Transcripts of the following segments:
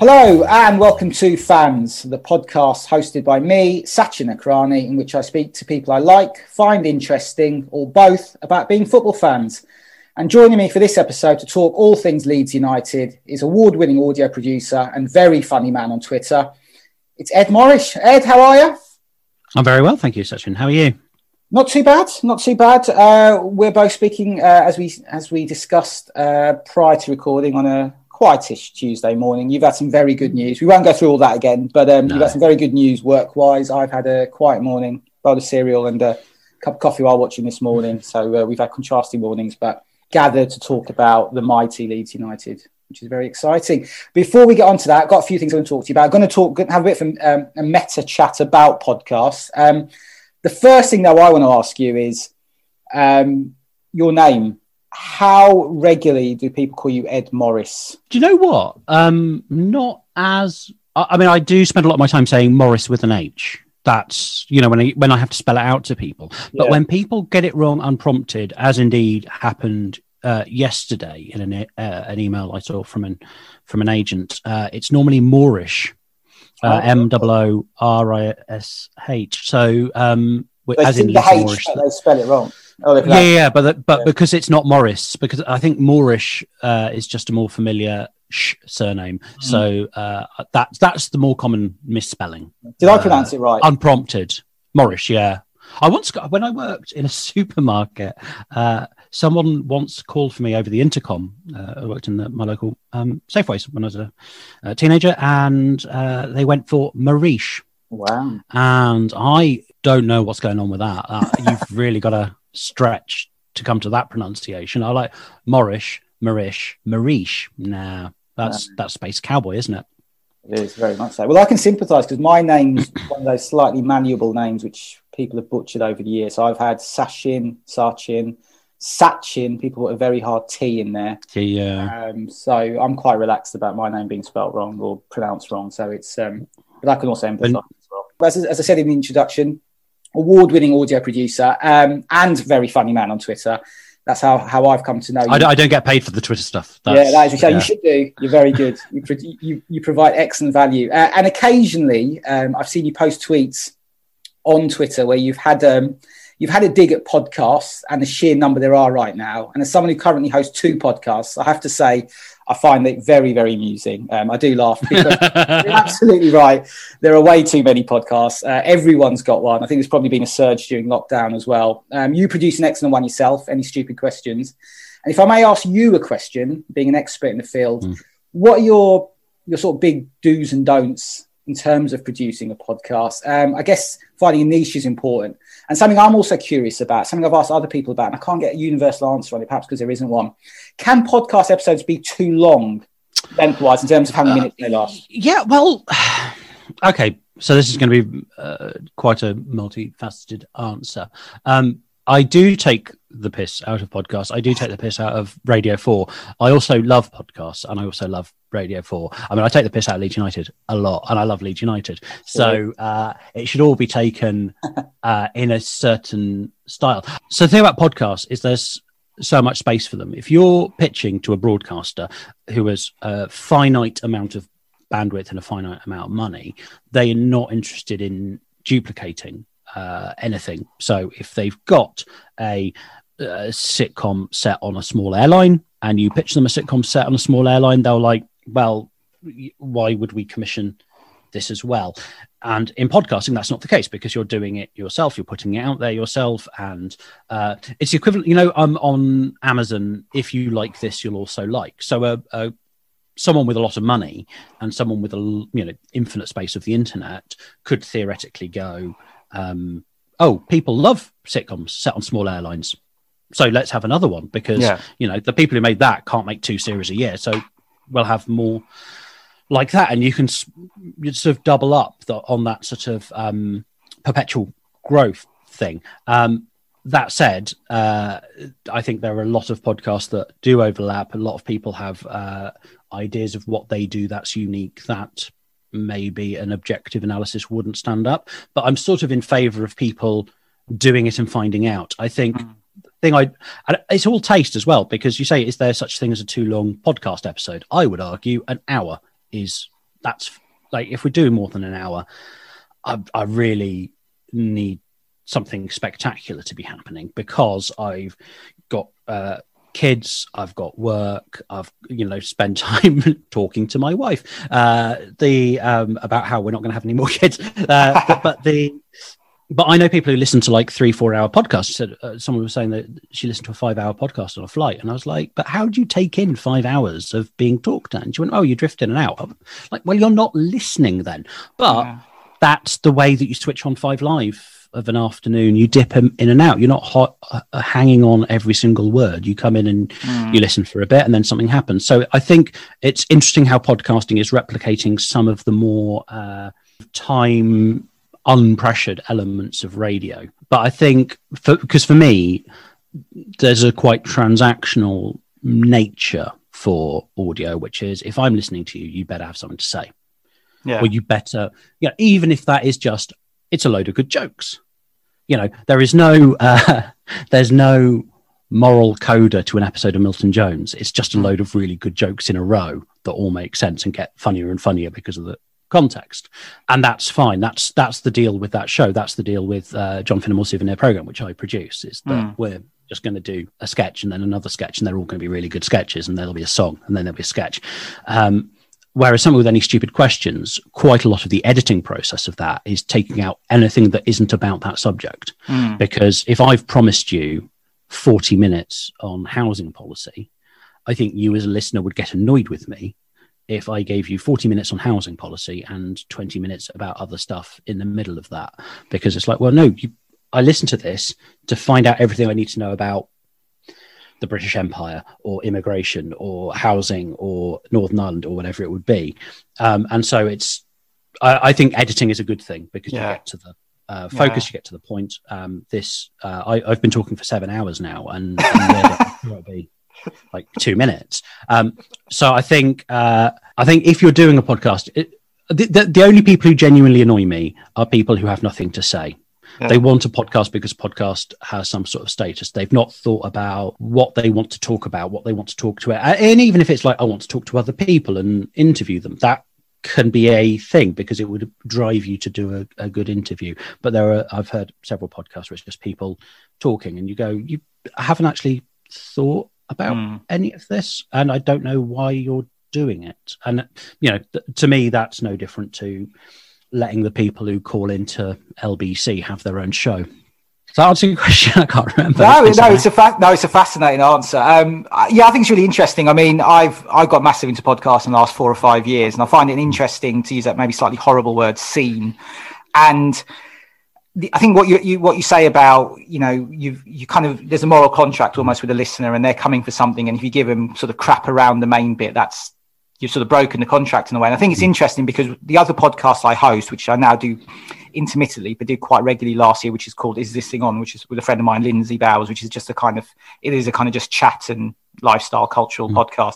Hello and welcome to Fans, the podcast hosted by me, Sachin Akrani, in which I speak to people I like, find interesting, or both, about being football fans. And joining me for this episode to talk all things Leeds United is award-winning audio producer and very funny man on Twitter. It's Ed Morrish. Ed, how are you? I'm very well, thank you, Sachin. How are you? Not too bad. We're both speaking, as we discussed prior to recording, on a quietish Tuesday morning. You've had some very good news. We won't go through all that again, but You've had some very good news work-wise. I've had a quiet morning, bowl of cereal and a cup of coffee while watching this morning. So we've had contrasting mornings, but gathered to talk about the mighty Leeds United, which is very exciting. Before we get on to that, I've got a few things I want to talk to you about. I'm going to have a bit of a meta chat about podcasts. The first thing, though, I want to ask you is your name. How regularly do people call you Ed Morrish? Do you know what? Not as... I mean, I do spend a lot of my time saying Morris with an H. That's, you know, when I have to spell it out to people. But When people get it wrong unprompted, as indeed happened yesterday in an email I saw from an agent, it's normally Moorish. Moorish. So, as in the H, Moorish, they spell it wrong. Oh, but because it's not Morris, because I think Moorish is just a more familiar surname. Mm. So that's the more common misspelling. Did I pronounce it right? Unprompted, Moorish. Yeah, I once got, when I worked in a supermarket, someone once called for me over the intercom. I worked in my local Safeways when I was a teenager, and they went for Moorish. Wow. And I don't know what's going on with that. You've really got to stretch to come to that pronunciation. I like Morrish, Moorish. Nah, that's Space Cowboy, isn't it? It is, very much so. Well, I can sympathise because my name's one of those slightly manuable names which people have butchered over the years. So I've had Sachin, people put a very hard T in there. Yeah. So I'm quite relaxed about my name being spelt wrong or pronounced wrong. So it's, but I can also empathise as well. As I said in the introduction, award-winning audio producer and very funny man on Twitter. That's how I've come to know you. I don't get paid for the Twitter stuff. That's You should do. You're very good. You provide excellent value. And occasionally, I've seen you post tweets on Twitter where you've had a dig at podcasts and the sheer number there are right now. And as someone who currently hosts two podcasts, I have to say I find it very, very amusing. I do laugh because you're absolutely right. There are way too many podcasts. Everyone's got one. I think there's probably been a surge during lockdown as well. You produce an excellent one yourself, Any Stupid Questions. And if I may ask you a question, being an expert in the field, what are your sort of big do's and don'ts in terms of producing a podcast? I guess finding a niche is important. And something I'm also curious about, something I've asked other people about, and I can't get a universal answer on it, perhaps because there isn't one. Can podcast episodes be too long, lengthwise, in terms of how many minutes they last? Yeah, well, okay. So this is going to be quite a multifaceted answer. I do take the piss out of podcasts. I do take the piss out of Radio 4. I also love podcasts, and I also love Radio 4. I mean, I take the piss out of Leeds United a lot, and I love Leeds United. So it should all be taken in a certain style. So the thing about podcasts is there's so much space for them. If you're pitching to a broadcaster who has a finite amount of bandwidth and a finite amount of money, they are not interested in duplicating anything. So if they've got a sitcom set on a small airline and you pitch them a sitcom set on a small airline, they'll like, well, why would we commission this as well? And in podcasting, that's not the case because you're doing it yourself. You're putting it out there yourself. And it's equivalent, you know, I'm on Amazon. If you like this, you'll also like. So someone with a lot of money and someone with a, you know, infinite space of the internet could theoretically go, people love sitcoms set on small airlines. So let's have another one because, you know, the people who made that can't make two series a year. So we'll have more like that. And you can sort of double up on that sort of perpetual growth thing. That said, I think there are a lot of podcasts that do overlap. A lot of people have ideas of what they do that's unique, that maybe an objective analysis wouldn't stand up. But I'm sort of in favour of people doing it and finding out. I think... it's all taste as well, because you say, is there such thing as a too long podcast episode? I would argue an hour is that's like, if we do more than an hour, I really need something spectacular to be happening, because I've got kids, I've got work, I've, you know, spend time talking to my wife about how we're not going to have any more kids. But I know people who listen to like 3-4 hour podcasts. So, someone was saying that she listened to a 5-hour podcast on a flight. And I was like, but how do you take in 5 hours of being talked at? And she went, oh, you drift in and out. I'm like, well, you're not listening then. But yeah, that's the way that you switch on 5 Live of an afternoon. You dip in and out. You're not hanging on every single word. You come in and you listen for a bit and then something happens. So I think it's interesting how podcasting is replicating some of the more time unpressured elements of radio. But I think, because for me, there's a quite transactional nature for audio, which is, if I'm listening to you, you better have something to say. Yeah. Or you better, you know, even if that is just, it's a load of good jokes. You know, there is no, there's no moral coda to an episode of Milton Jones. It's just a load of really good jokes in a row that all make sense and get funnier and funnier because of the context, and that's fine. That's the deal with that show. That's the deal with John Finnemore's Souvenir Programme, which I produce, is that we're just going to do a sketch and then another sketch, and they're all going to be really good sketches, and there'll be a song, and then there'll be a sketch. Whereas Someone With Any Stupid Questions, quite a lot of the editing process of that is taking out anything that isn't about that subject. Because if I've promised you 40 minutes on housing policy, I think you as a listener would get annoyed with me if I gave you 40 minutes on housing policy and 20 minutes about other stuff in the middle of that, because it's like, well, no, I listened to this to find out everything I need to know about the British Empire or immigration or housing or Northern Ireland or whatever it would be. And so it's, I think editing is a good thing, because you get to the focus, you get to the point. I've been talking for 7 hours now, and it'll be like 2 minutes. So I think if you're doing a podcast, the only people who genuinely annoy me are people who have nothing to say. They want a podcast because podcast has some sort of status. They've not thought about what they want to talk about, what they want to talk to it. And even if it's like, I want to talk to other people and interview them, that can be a thing, because it would drive you to do a good interview. But I've heard several podcasts where it's just people talking, and you go, you haven't actually thought about any of this, and I don't know why you're doing it. And, you know, to me, that's no different to letting the people who call into LBC have their own show. Does that answer your question? I can't remember. It's a fascinating answer. I think it's really interesting. I mean, I've got massive into podcasts in the last 4 or 5 years, and I find it interesting, to use that maybe slightly horrible word, scene. And I think what you say about, you know, you kind of, there's a moral contract almost with the listener, and they're coming for something, and if you give them sort of crap around the main bit, that's, you've sort of broken the contract in a way. And I think it's interesting, because the other podcast I host, which I now do intermittently but did quite regularly last year, which is called Is This Thing On?, which is with a friend of mine, Lindsay Bowers, which is just a kind of chat and lifestyle cultural podcast.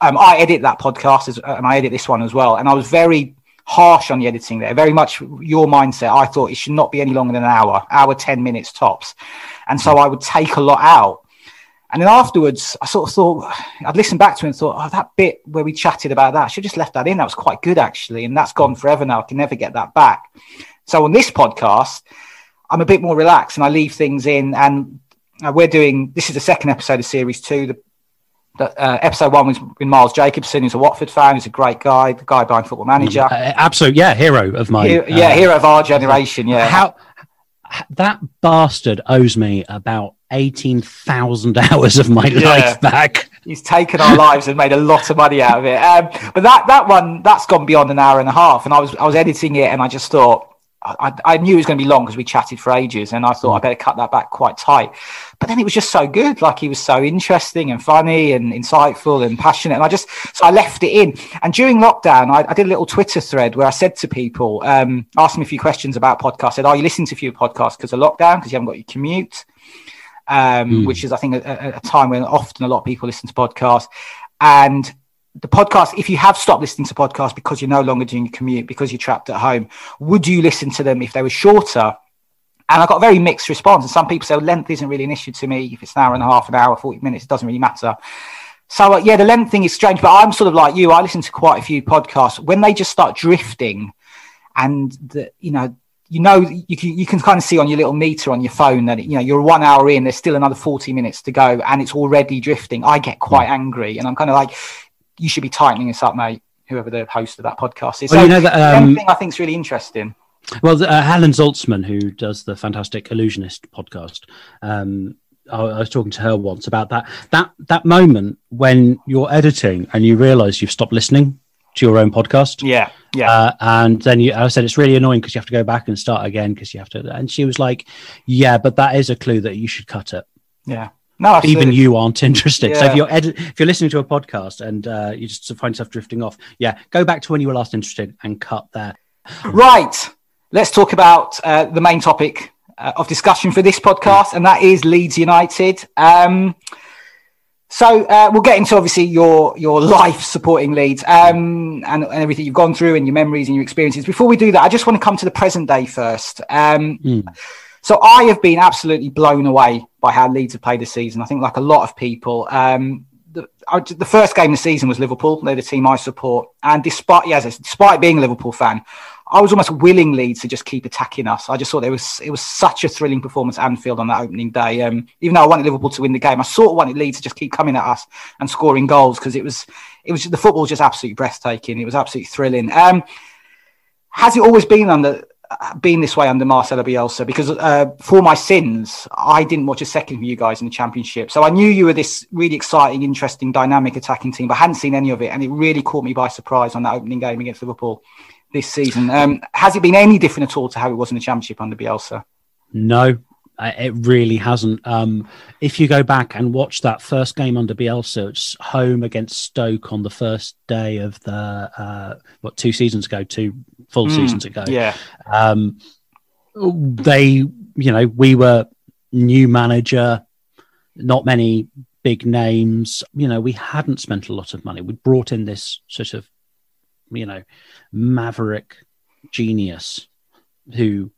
I edit that podcast and I edit this one as well, and I was very harsh on the editing there, very much your mindset. I thought it should not be any longer than an hour, 10 minutes tops. And so I would take a lot out. And then afterwards, I sort of thought, I'd listened back to it and thought, oh, that bit where we chatted about that, I should have just left that in. That was quite good, actually. And that's gone forever now. I can never get that back. So on this podcast, I'm a bit more relaxed and I leave things in. And this is the second episode of series 2. The episode 1 was with Miles Jacobson, who's a Watford fan, who's a great guy, the guy behind Football Manager. Absolute, yeah, hero of mine. Hero of our generation, yeah. How that bastard owes me about 18,000 hours of my life back. He's taken our lives and made a lot of money out of it. But that one, that's gone beyond an hour and a half. And I was editing it, and I just thought, I knew it was going to be long because we chatted for ages, and I thought I better cut that back quite tight. But then it was just so good. Like, he was so interesting and funny and insightful and passionate. And so I left it in. And during lockdown, I did a little Twitter thread where I said to people, asked them a few questions about podcasts. I said, are you listening to a few podcasts because of lockdown, because you haven't got your commute? Which is, I think, a time when often a lot of people listen to podcasts. And the podcast, if you have stopped listening to podcasts because you're no longer doing your commute, because you're trapped at home, would you listen to them if they were shorter? And I got a very mixed response. And some people say, length isn't really an issue to me. If it's an hour and a half, an hour, 40 minutes, it doesn't really matter. So, yeah, the length thing is strange, but I'm sort of like you. I listen to quite a few podcasts. When they just start drifting and, you can kind of see on your little meter on your phone that, you're 1 hour in, there's still another 40 minutes to go and it's already drifting. I get quite angry and I'm kind of like, you should be tightening this up, mate, whoever the host of that podcast is. Well, so that one thing I think is really interesting. Well, Helen Zaltzman, who does the fantastic Illusionist podcast, I was talking to her once about that moment when you're editing and you realise you've stopped listening to your own podcast. Yeah. And then I said, it's really annoying because you have to go back and start again because you have to. And she was like, yeah, but that is a clue that you should cut it. Yeah. No, absolutely. Even you aren't interested. Yeah. So if you're listening to a podcast and you just find yourself drifting off, yeah, go back to when you were last interested and cut there. Right. Let's talk about the main topic of discussion for this podcast, and that is Leeds United. So we'll get into obviously your life supporting Leeds and everything you've gone through and your memories and your experiences. Before we do that, I just want to come to the present day first. So I have been absolutely blown away by how Leeds have played this season. I think like a lot of people, the first game of the season was Liverpool. They're the team I support. And despite being a Liverpool fan, I was almost willing Leeds to just keep attacking us. I just thought it was such a thrilling performance at Anfield on that opening day. Even though I wanted Liverpool to win the game, I sort of wanted Leeds to just keep coming at us and scoring goals because it was the football was just absolutely breathtaking. It was absolutely thrilling. Has it always been this way under Marcelo Bielsa? Because for my sins, I didn't watch a second of you guys in the Championship. So I knew you were this really exciting, interesting, dynamic attacking team, but I hadn't seen any of it, and it really caught me by surprise on that opening game against Liverpool this season. Has it been any different at all to how it was in the Championship under Bielsa? No, it really hasn't. If you go back and watch that first game under Bielsa, it's home against Stoke on the first day of the, 2 seasons ago, 2 full seasons ago. Yeah. We were new manager, not many big names. We hadn't spent a lot of money. We brought in this sort of, maverick genius who,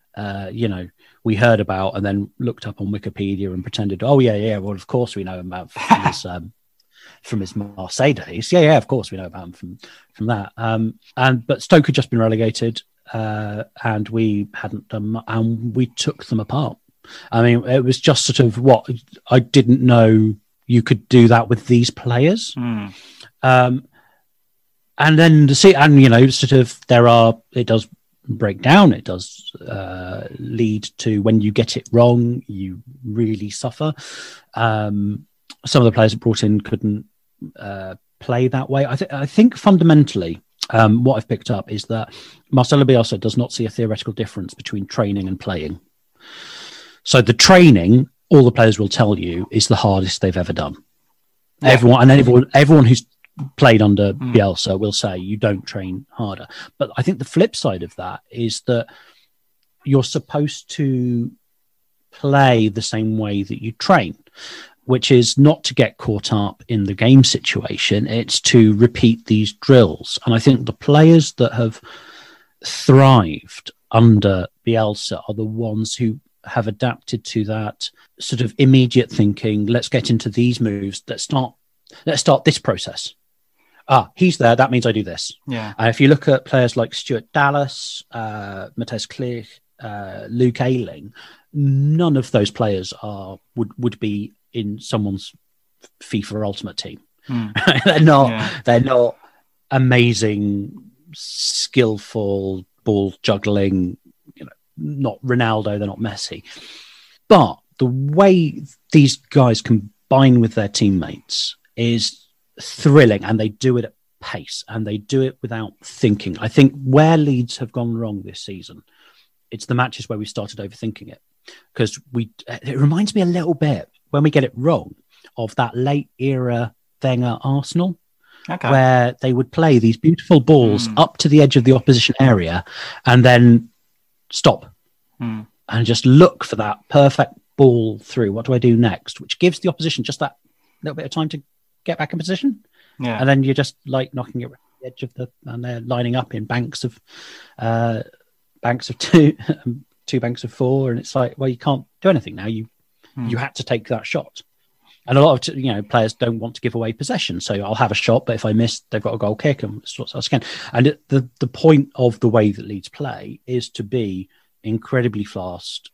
we heard about and then looked up on Wikipedia and pretended, oh, yeah, well, of course we know about from his Marseille days. Yeah, of course we know about him from that. But Stoke had just been relegated and we hadn't done much, and we took them apart. I mean, it was just sort of what I didn't know you could do that with these players. And then it does break down. It does lead to when you get it wrong, you really suffer. Some of the players brought in couldn't play that way. I think fundamentally, what I've picked up is that Marcelo Bielsa does not see a theoretical difference between training and playing. So the training, all the players will tell you, is the hardest they've ever done. Yeah. Everyone who's played under Bielsa will say you don't train harder. But I think the flip side of that is that you're supposed to play the same way that you train, which is not to get caught up in the game situation. It's to repeat these drills. And I think the players that have thrived under Bielsa are the ones who have adapted to that sort of immediate thinking. Let's get into these moves. Let's start this process. He's there. That means I do this. Yeah. If you look at players like Stuart Dallas, Matthias Klich, Luke Ayling, none of those players would be in someone's FIFA Ultimate team. They're not. Yeah. They're not amazing, skillful ball juggling. Not Ronaldo. They're not Messi. But the way these guys combine with their teammates is thrilling, and they do it at pace, and they do it without thinking. I think where Leeds have gone wrong this season, it's the matches where we started overthinking it, because it reminds me a little bit, when we get it wrong, of that late era Wenger Arsenal, where they would play these beautiful balls up to the edge of the opposition area and then stop and just look for that perfect ball through. What do I do next? Which gives the opposition just that little bit of time to get back in position. Yeah. And then you're just like knocking it around the edge of and they're lining up in banks of two, two banks of four. And it's like, well, you can't do anything now. You had to take that shot. And a lot of, you know, players don't want to give away possession. So I'll have a shot, but if I miss, they've got a goal kick and sorts of scan. And the point of the way that Leeds play is to be incredibly fast,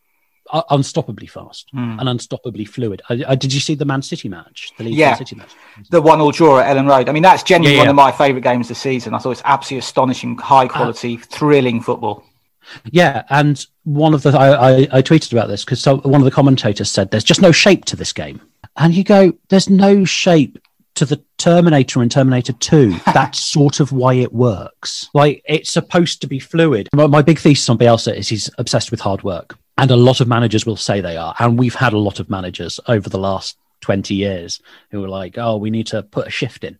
unstoppably fast and unstoppably fluid. Did you see the Man City match? The Leeds Man City match? The 1-1 draw at Elland Road. I mean, that's genuinely one of my favourite games this season. I thought it's absolutely astonishing, high-quality, thrilling football. Yeah, and one of the I tweeted about this because one of the commentators said there's just no shape to this game. And you go, there's no shape to the Terminator in Terminator 2. That's sort of why it works. Like, it's supposed to be fluid. My big thesis on Bielsa is he's obsessed with hard work. And a lot of managers will say they are. And we've had a lot of managers over the last 20 years who were like, oh, we need to put a shift in.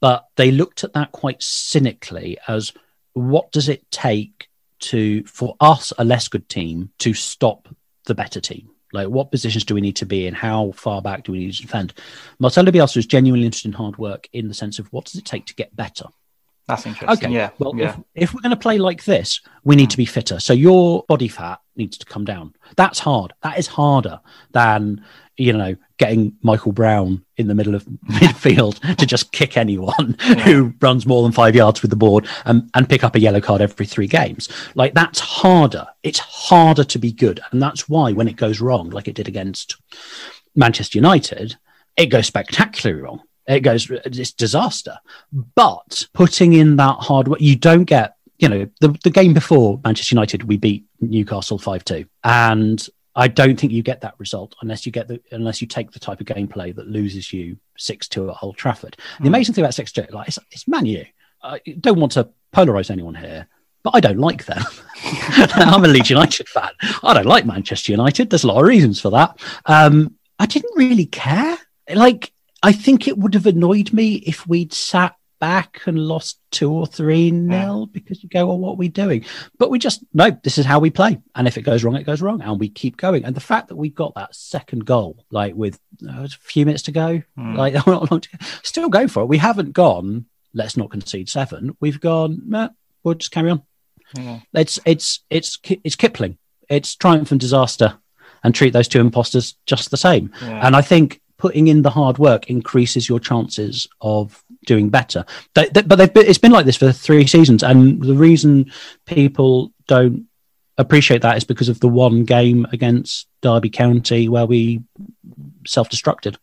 But they looked at that quite cynically as, what does it take for us, a less good team, to stop the better team? Like, what positions do we need to be in? How far back do we need to defend? Marcelo Bielsa is genuinely interested in hard work in the sense of, what does it take to get better? That's interesting. Okay. Yeah. Well, yeah. If we're going to play like this, we need to be fitter. So your body fat needs to come down. That's hard. That is harder than, you know, getting Michael Brown in the middle of midfield to just kick anyone who runs more than 5 yards with the board and pick up a yellow card every 3 games. Like, that's harder. It's harder to be good. And that's why when it goes wrong, like it did against Manchester United, it goes spectacularly wrong. It's disaster. But putting in that hard work, you don't get, you know, the game before Manchester United, we beat Newcastle 5-2. And I don't think you get that result unless you take the type of gameplay that loses you 6-2 at Old Trafford. The amazing thing about 6-2, like, it's Man U. I don't want to polarise anyone here, but I don't like them. I'm a Leeds United fan. I don't like Manchester United. There's a lot of reasons for that. I didn't really care. Like, I think it would have annoyed me if we'd sat back and lost 2 or 3-0 because you go, well, what are we doing? But we just, no, this is how we play. And if it goes wrong, it goes wrong. And we keep going. And the fact that we got that second goal, like with a few minutes to go, like not long to go, still go for it. We haven't gone, let's not concede 7. We've gone, nah, we'll just carry on. It's Kipling. It's triumph and disaster, and treat those two imposters just the same. Yeah. And I think putting in the hard work increases your chances of doing better. It's been like this for 3 seasons. And the reason people don't appreciate that is because of the one game against Derby County where we self-destructed.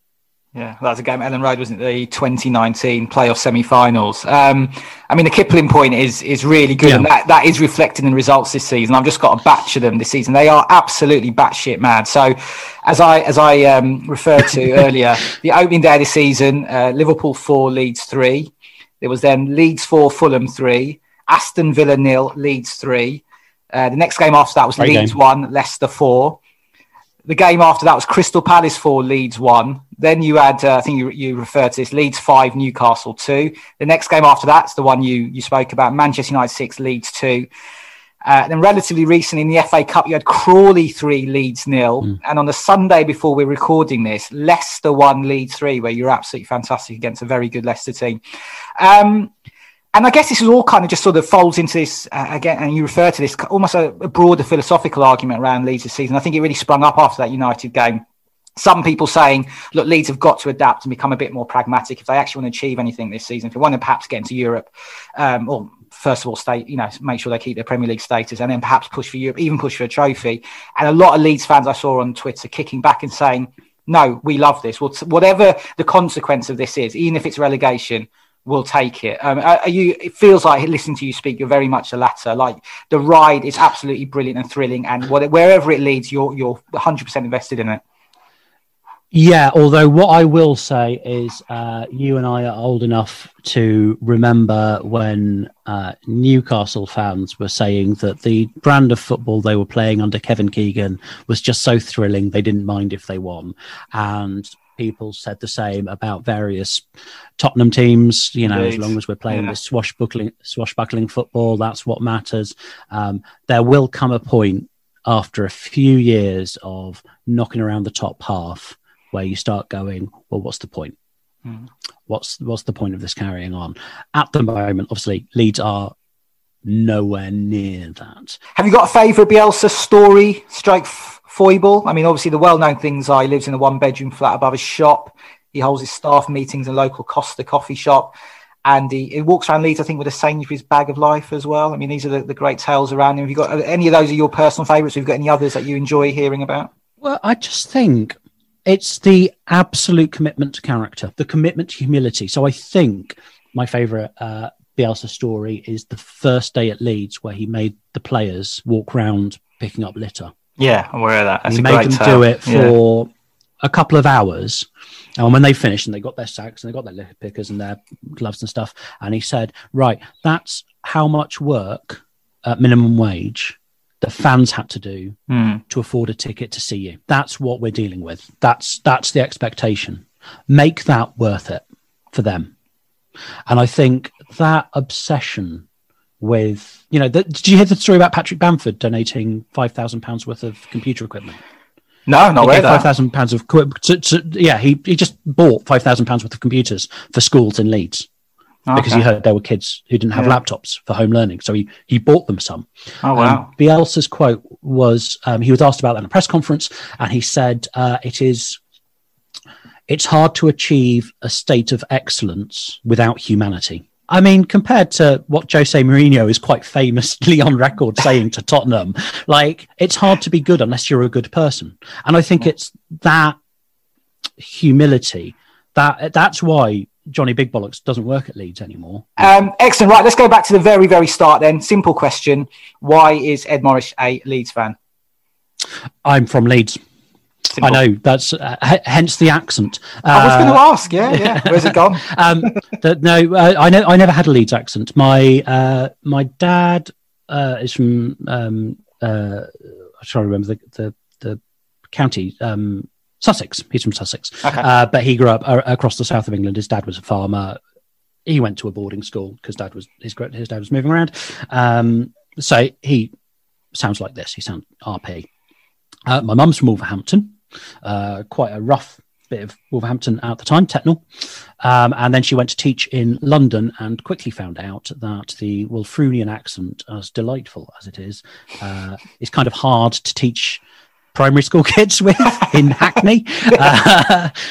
Yeah, that was a game at Elland Road, wasn't it? The 2019 playoff semi-finals. I mean, the Kipling point is really good, and that is reflected in results this season. I've just got a batch of them this season. They are absolutely batshit mad. So, as I referred to earlier, the opening day of the season, Liverpool 4, Leeds 3. There was then Leeds 4, Fulham 3, Aston Villa 0, Leeds 3. The next game after that was Leeds 1, Leicester 4. The game after that was Crystal Palace 4, Leeds 1. Then you had, I think you referred to this, Leeds 5, Newcastle 2. The next game after that's the one you spoke about, Manchester United 6, Leeds 2. Then relatively recently in the FA Cup, you had Crawley 3, Leeds 0. And on the Sunday before we're recording this, Leicester 1, Leeds 3, where you're absolutely fantastic against a very good Leicester team. And I guess this is all kind of just sort of folds into this, again, and you refer to this, almost a broader philosophical argument around Leeds this season. I think it really sprung up after that United game. Some people saying, look, Leeds have got to adapt and become a bit more pragmatic if they actually want to achieve anything this season. If they want to perhaps get into Europe, or first of all, make sure they keep their Premier League status and then perhaps push for Europe, even push for a trophy. And a lot of Leeds fans I saw on Twitter kicking back and saying, no, we love this. We'll whatever the consequence of this is, even if it's relegation, we'll take it. It feels like, listening to you speak, you're very much the latter. Like, the ride is absolutely brilliant and thrilling, and wherever it leads, you're 100% invested in it. Yeah, although what I will say is you and I are old enough to remember when Newcastle fans were saying that the brand of football they were playing under Kevin Keegan was just so thrilling they didn't mind if they won. And people said the same about various Tottenham teams. You know, Indeed. As long as we're playing this swashbuckling football, that's what matters. There will come a point after a few years of knocking around the top half where you start going, well, what's the point? What's the point of this carrying on? At the moment, obviously, Leeds are nowhere near that. Have you got a favourite Bielsa story, strike foible? I mean, obviously the well-known things are he lives in a one-bedroom flat above a shop. He holds his staff meetings in local Costa coffee shop. And he walks around Leeds, I think, with a Sainsbury's bag of life as well. I mean, these are the great tales around him. Have you got any of those are your personal favourites? Have you got any others that you enjoy hearing about? Well, I just think it's the absolute commitment to character, the commitment to humility. So I think my favourite Bielsa story is the first day at Leeds where he made the players walk round picking up litter. Yeah, I'm aware of that. That's a great tale. He made them do it for a couple of hours. And when they finished and they got their sacks and they got their litter pickers and their gloves and stuff, and he said, right, that's how much work at minimum wage the fans had to do to afford a ticket to see you. That's what we're dealing with. That's the expectation. Make that worth it for them. And I think that obsession with, you know, did you hear the story about Patrick Bamford donating £5,000 worth of computer equipment? No, not really. £5,000 of he just bought £5,000 worth of computers for schools in Leeds because he heard there were kids who didn't have laptops for home learning, so he bought them some. Oh wow! Bielsa's quote was he was asked about that in a press conference, and he said it's hard to achieve a state of excellence without humanity. I mean, compared to what Jose Mourinho is quite famously on record saying to Tottenham, like, it's hard to be good unless you're a good person. And I think it's that humility that's why Johnny Big Bollocks doesn't work at Leeds anymore. Excellent. Right, let's go back to the very, very start then. Simple question. Why is Ed Morrish a Leeds fan? I'm from Leeds. Simple. I know, that's hence the accent. I was going to ask, yeah. Where's it gone? I never had a Leeds accent. My my dad is from, I'm trying to remember the county, Sussex. He's from Sussex. Okay. But he grew up across the south of England. His dad was a farmer. He went to a boarding school because his dad was moving around. So he sounds like this. He sounds RP. My mum's from Wolverhampton, quite a rough bit of Wolverhampton at the time, Tetnall. And then she went to teach in London and quickly found out that the Wolfrunian accent, as delightful as it is kind of hard to teach primary school kids with in Hackney.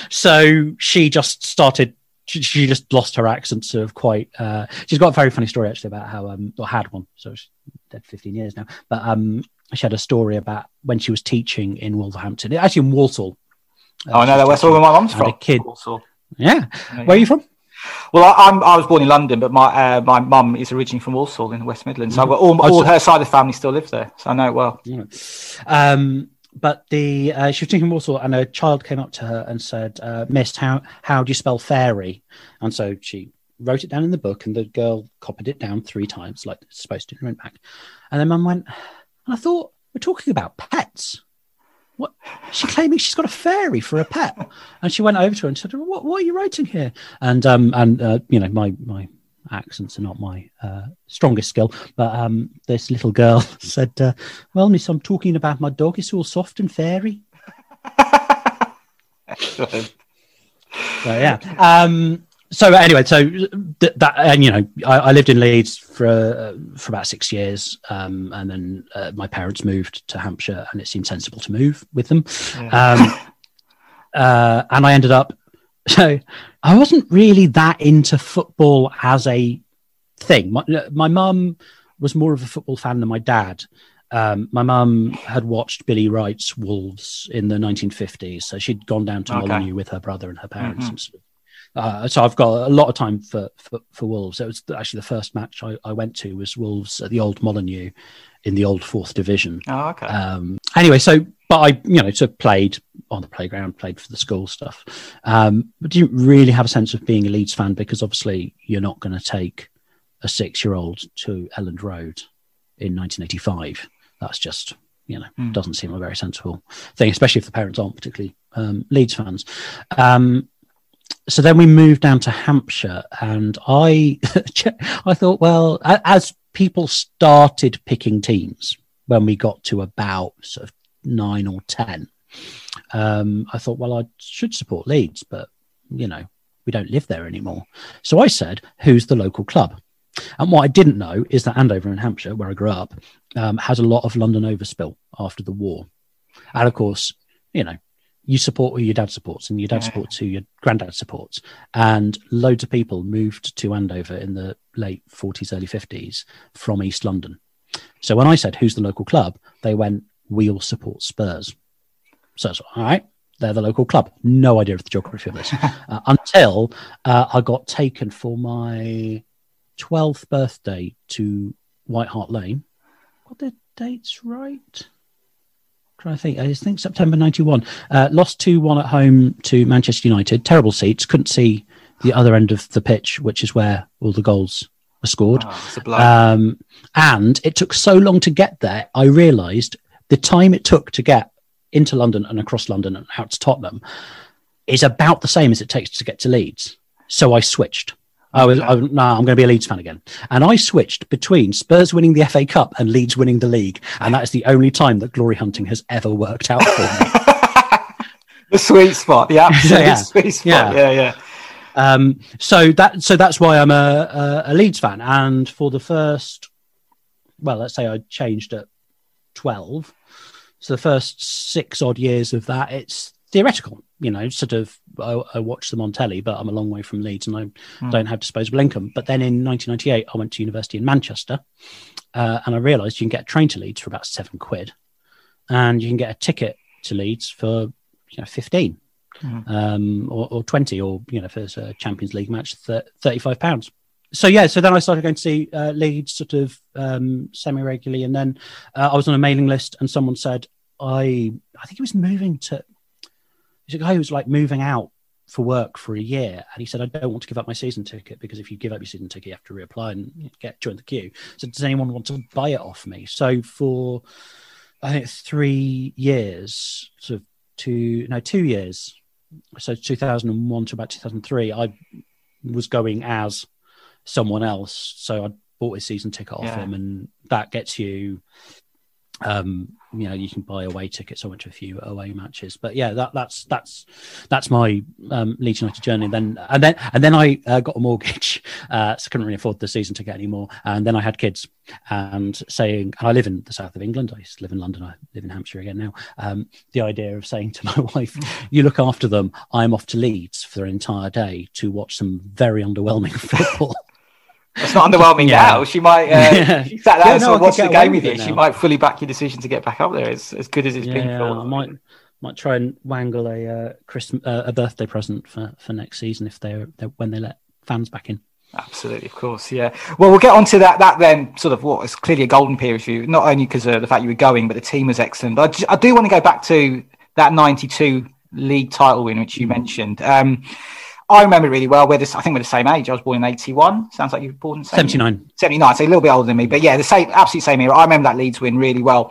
So she just started... She just lost her accent, sort of quite. She's got a very funny story actually about how, or had one. So she's dead 15 years now. But she had a story about when she was teaching in Wolverhampton, actually in Walsall. Oh, I know that's where my mum's from. A kid. Walsall. Yeah. Where are you from? Well, I was born in London, but my my mum is originally from Walsall in the West Midlands. So all her side of the family still live there. So I know it well. Yeah. But she was thinking Walsall, and a child came up to her and said, "Miss, how do you spell fairy?" And so she wrote it down in the book, and the girl copied it down 3 times, like it's supposed to, and went back. And then Mum went, and I thought, we're talking about pets. What? She's claiming she's got a fairy for a pet. And she went over to her and said, "What are you writing here?" And you know, my accents are not my strongest skill, but this little girl said, "Well, miss, I'm talking about my dog. It's all soft and fairy." Excellent. So yeah. So anyway, that, and you know, I lived in Leeds for about 6 years, and then my parents moved to Hampshire, and it seemed sensible to move with them. Yeah. And I ended up. So I wasn't really that into football as a thing. My mum was more of a football fan than my dad. My mum had watched Billy Wright's Wolves in the 1950s. So she'd gone down to Molineux with her brother and her parents. Mm-hmm. So I've got a lot of time for Wolves. It was actually the first match I went to was Wolves at the old Molineux in the old 4th division. Oh, okay. Anyway, so... But I, you know, sort of played on the playground, played for the school stuff. But didn't really have a sense of being a Leeds fan because obviously you're not going to take a 6-year-old to Elland Road in 1985. That's just, you know, doesn't seem a very sensible thing, especially if the parents aren't particularly Leeds fans. So then we moved down to Hampshire, and I thought, well, as people started picking teams when we got to about sort of 9 or 10. I thought, well, I should support Leeds, but you know, we don't live there anymore. So I said, who's the local club? And what I didn't know is that Andover in Hampshire, where I grew up, has a lot of London overspill after the war. And of course, you know, you support who your dad supports, and your dad supports who your granddad supports. And loads of people moved to Andover in the late 40s, early 50s from East London. So when I said, who's the local club? They went, we all support Spurs. So it's all right. They're the local club. No idea of the geography of this until I got taken for my 12th birthday to White Hart Lane. Got the dates right? I think September 91. Lost 2-1 at home to Manchester United. Terrible seats. Couldn't see the other end of the pitch, which is where all the goals were scored. Oh, and it took so long to get there, I realised the time it took to get into London and across London and out to Tottenham is about the same as it takes to get to Leeds. So I switched. I'm going to be a Leeds fan again. And I switched between Spurs winning the FA Cup and Leeds winning the league. And that is the only time that glory hunting has ever worked out for me. The sweet spot. The absolute sweet spot. Yeah. So that's why I'm a Leeds fan. And for the first, well, let's say I changed at 12. So the first 6 odd years of that, it's theoretical, you know, sort of, I watch them on telly, but I'm a long way from Leeds and I don't have disposable income. But then in 1998, I went to university in Manchester and I realised you can get a train to Leeds for about £7 and you can get a ticket to Leeds for, you know, 15 or 20 or, you know, if it's a Champions League match, £35. So then I started going to see Leeds sort of semi-regularly. And then I was on a mailing list and someone said, I think he was moving to... There's a guy who was like moving out for work for a year, and he said, I don't want to give up my season ticket because if you give up your season ticket, you have to reapply and join the queue. So does anyone want to buy it off me? So for, I think 3 years, sort of 2 years. So 2001 to about 2003, I was going as someone else. So I bought his season ticket off him, and that gets you... you know, you can buy away tickets. I went to a few away matches, but yeah, that's my Leeds United journey. And then I got a mortgage, so I couldn't really afford the season ticket anymore. And then I had kids, and I live in the south of England. I used to live in London. I live in Hampshire again now. The idea of saying to my wife, "You look after them. I'm off to Leeds for an entire day to watch some very underwhelming football." It's not underwhelming now. She might she sat down and watch the game with you. She might fully back your decision to get back up there. It's as good as it's been for. I might try and wangle a birthday present for next season if when they let fans back in. Absolutely, of course, yeah. Well, we'll get on to that then, sort of what is clearly a golden period for you, not only because of the fact you were going, but the team was excellent. But I do want to go back to that 92 league title win, which you mentioned. I remember it really well. I think we're the same age. I was born in 81. Sounds like you were born in 79. 79, so a little bit older than me. But yeah, the same, absolute same era. I remember that Leeds win really well.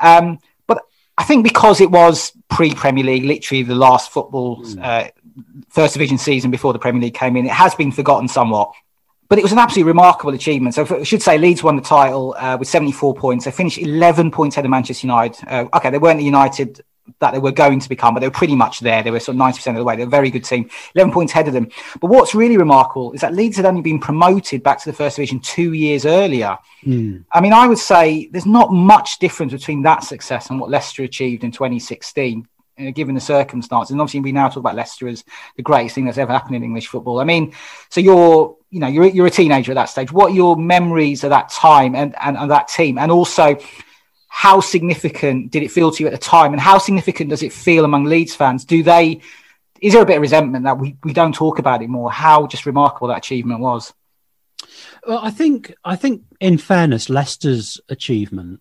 But I think because it was pre-Premier League, literally the last first division season before the Premier League came in, it has been forgotten somewhat. But it was an absolutely remarkable achievement. So I should say Leeds won the title with 74 points. They finished 11 points ahead of Manchester United. Okay, they weren't the United that they were going to become, but they were pretty much there. They were sort of 90% of the way. They're a very good team, 11 points ahead of them. But what's really remarkable is that Leeds had only been promoted back to the first division 2 years earlier. I mean, I would say there's not much difference between that success and what Leicester achieved in 2016, given the circumstances. And obviously we now talk about Leicester as the greatest thing that's ever happened in English football. I mean, so you're a teenager at that stage. What are your memories of that time and that team? And also, how significant did it feel to you at the time, and how significant does it feel among Leeds fans? Is there a bit of resentment that we don't talk about it more? How just remarkable that achievement was. Well, I think in fairness, Leicester's achievement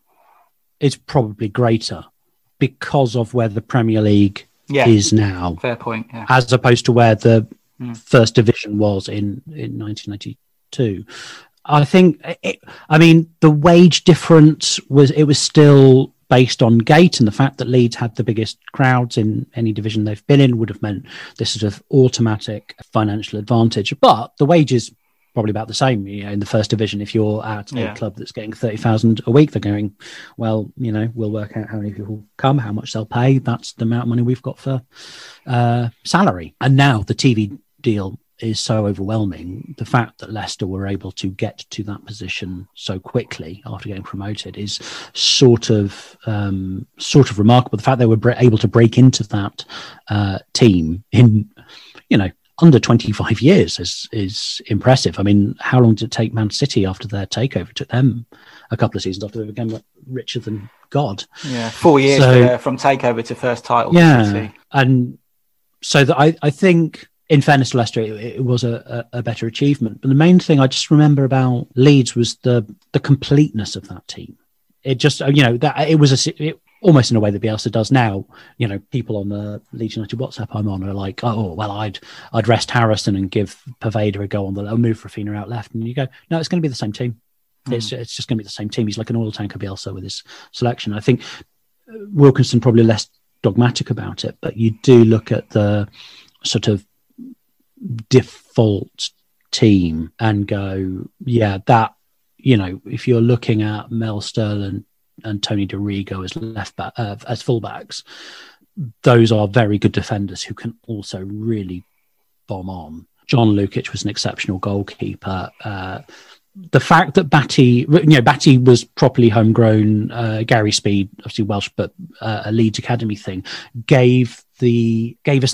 is probably greater because of where the Premier League is now. Fair point. Yeah. As opposed to where the first division was in 1992. I think, the wage difference was still based on gate, and the fact that Leeds had the biggest crowds in any division they've been in would have meant this sort of automatic financial advantage. But the wages probably about the same, you know, in the first division. If you're at a club that's getting 30,000 a week, they're going, well, you know, we'll work out how many people come, how much they'll pay. That's the amount of money we've got for salary. And now the TV deal is so overwhelming. The fact that Leicester were able to get to that position so quickly after getting promoted is sort of remarkable. The fact they were able to break into that team in, you know, under 25 years is impressive. I mean, how long did it take Man City after their takeover? It took them a couple of seasons after they became richer than God. Yeah, 4 years from takeover to first title. Yeah, and so that I think, in fairness to Leicester, it was a better achievement. But the main thing I just remember about Leeds was the completeness of that team. It just, you know, that it was almost in a way that Bielsa does now. You know, people on the Leeds United WhatsApp I'm on are like, oh, well, I'd rest Harrison and give Poveda a go on the low, move Raphinha out left. And you go, no, it's going to be the same team. It's just going to be the same team. He's like an oil tanker, Bielsa, with his selection. I think Wilkinson probably less dogmatic about it, but you do look at the sort of default team and go, yeah, that, you know, if you're looking at Mel Sterling and Tony DiRigo as left back, as fullbacks, those are very good defenders who can also really bomb on. John Lukic was an exceptional goalkeeper. The fact that Batty was properly homegrown, Gary Speed, obviously Welsh, but a Leeds Academy thing, gave us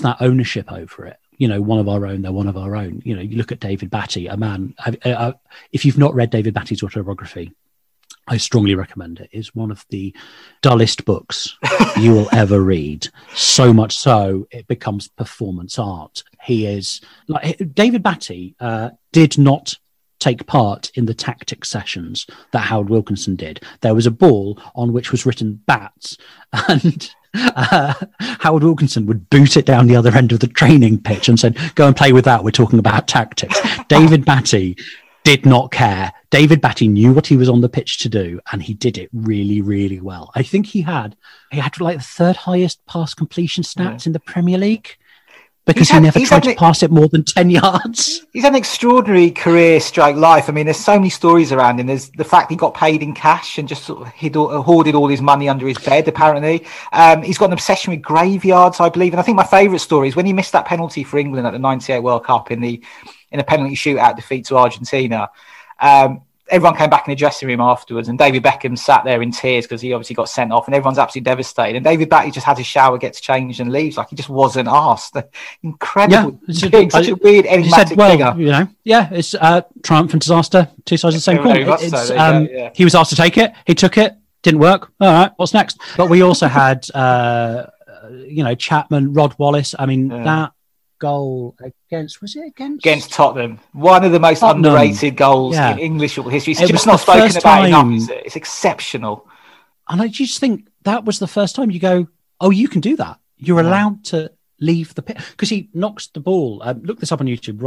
that ownership over it. You know, one of our own, they're one of our own. You know, you look at David Batty, a man. If you've not read David Batty's autobiography, I strongly recommend it. It's one of the dullest books you will ever read. So much so, it becomes performance art. He is like David Batty did not take part in the tactic sessions that Howard Wilkinson did. There was a ball on which was written bats, and Howard Wilkinson would boot it down the other end of the training pitch and said, go and play with that, we're talking about tactics. David Batty did not care. David Batty knew what he was on the pitch to do, and he did it really, really well. I think he had like the third highest pass completion stats in the Premier League, because he never tried to pass it more than 10 yards. He's had an extraordinary career strike life. I mean, there's so many stories around him. There's the fact he got paid in cash and just sort of hoarded all his money under his bed, apparently. He's got an obsession with graveyards, I believe. And I think my favourite story is when he missed that penalty for England at the 98 World Cup in a penalty shootout defeat to Argentina. Everyone came back in the dressing room afterwards, and David Beckham sat there in tears because he obviously got sent off, and everyone's absolutely devastated. And David Batty just has his shower, gets changed, and leaves. Like, he just wasn't asked. Incredible. Yeah, such a weird, enigmatic figure. You know, yeah, it's triumph and disaster, two sides of the same coin. He was asked to take it. He took it. Didn't work. All right, what's next? But we also had, you know, Chapman, Rod Wallace. I mean, that goal against Tottenham, one of the most underrated goals in English football history. It's just not spoken about enough, is it? It's exceptional. And I just think that was the first time you go, oh, you can do that. You're allowed to leave the pit, because he knocks the ball. Look this up on YouTube.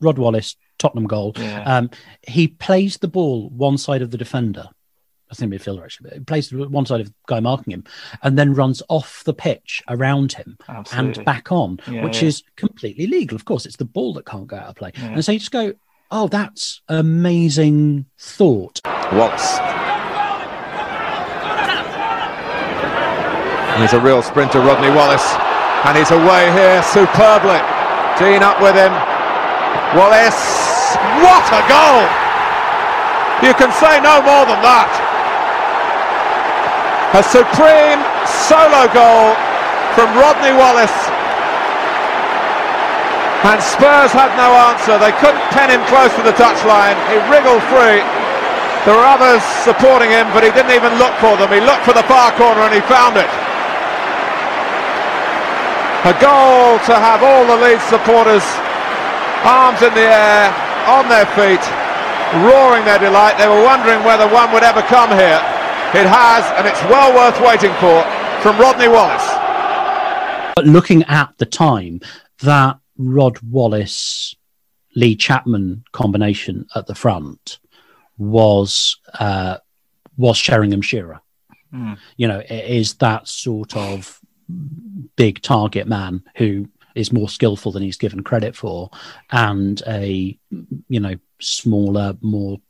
Rod Wallace, Tottenham goal. Yeah. He plays the ball one side of the defender. I think midfielder actually, but he plays one side of the guy marking him and then runs off the pitch around him and back on, which is completely legal. Of course, it's the ball that can't go out of play. Yeah. And so you just go, oh, that's amazing thought. Wallace. He's a real sprinter, Rodney Wallace. And he's away here superbly. Dean up with him. Wallace. What a goal! You can say no more than that. A supreme solo goal from Rodney Wallace. And Spurs had no answer. They couldn't pen him close to the touchline. He wriggled free. There were others supporting him, but he didn't even look for them. He looked for the far corner and he found it. A goal to have all the Leeds supporters, arms in the air, on their feet, roaring their delight. They were wondering whether one would ever come here. It has, and it's well worth waiting for, from Rodney Wallace. But looking at the time, that Rod Wallace-Lee Chapman combination at the front was Sheringham Shearer. Mm. You know, it is that sort of big target man who is more skillful than he's given credit for, and a, you know, smaller, more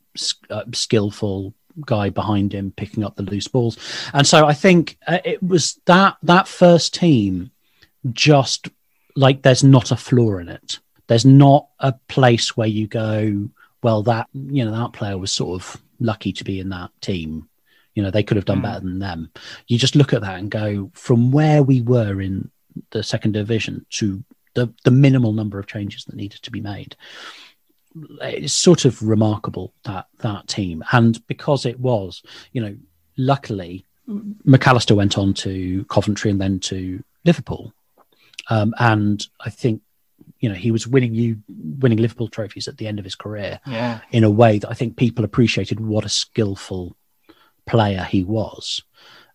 skillful guy behind him picking up the loose balls. And so I think it was that first team, just like, there's not a flaw in it. There's not a place where you go, well, that, you know, that player was sort of lucky to be in that team. You know, they could have done better than them. You just look at that and go, from where we were in the second division to the minimal number of changes that needed to be made, it's sort of remarkable, that team. And because it was, you know, luckily McAllister went on to Coventry and then to Liverpool. And I think, you know, he was winning Liverpool trophies at the end of his career in a way that I think people appreciated what a skillful player he was.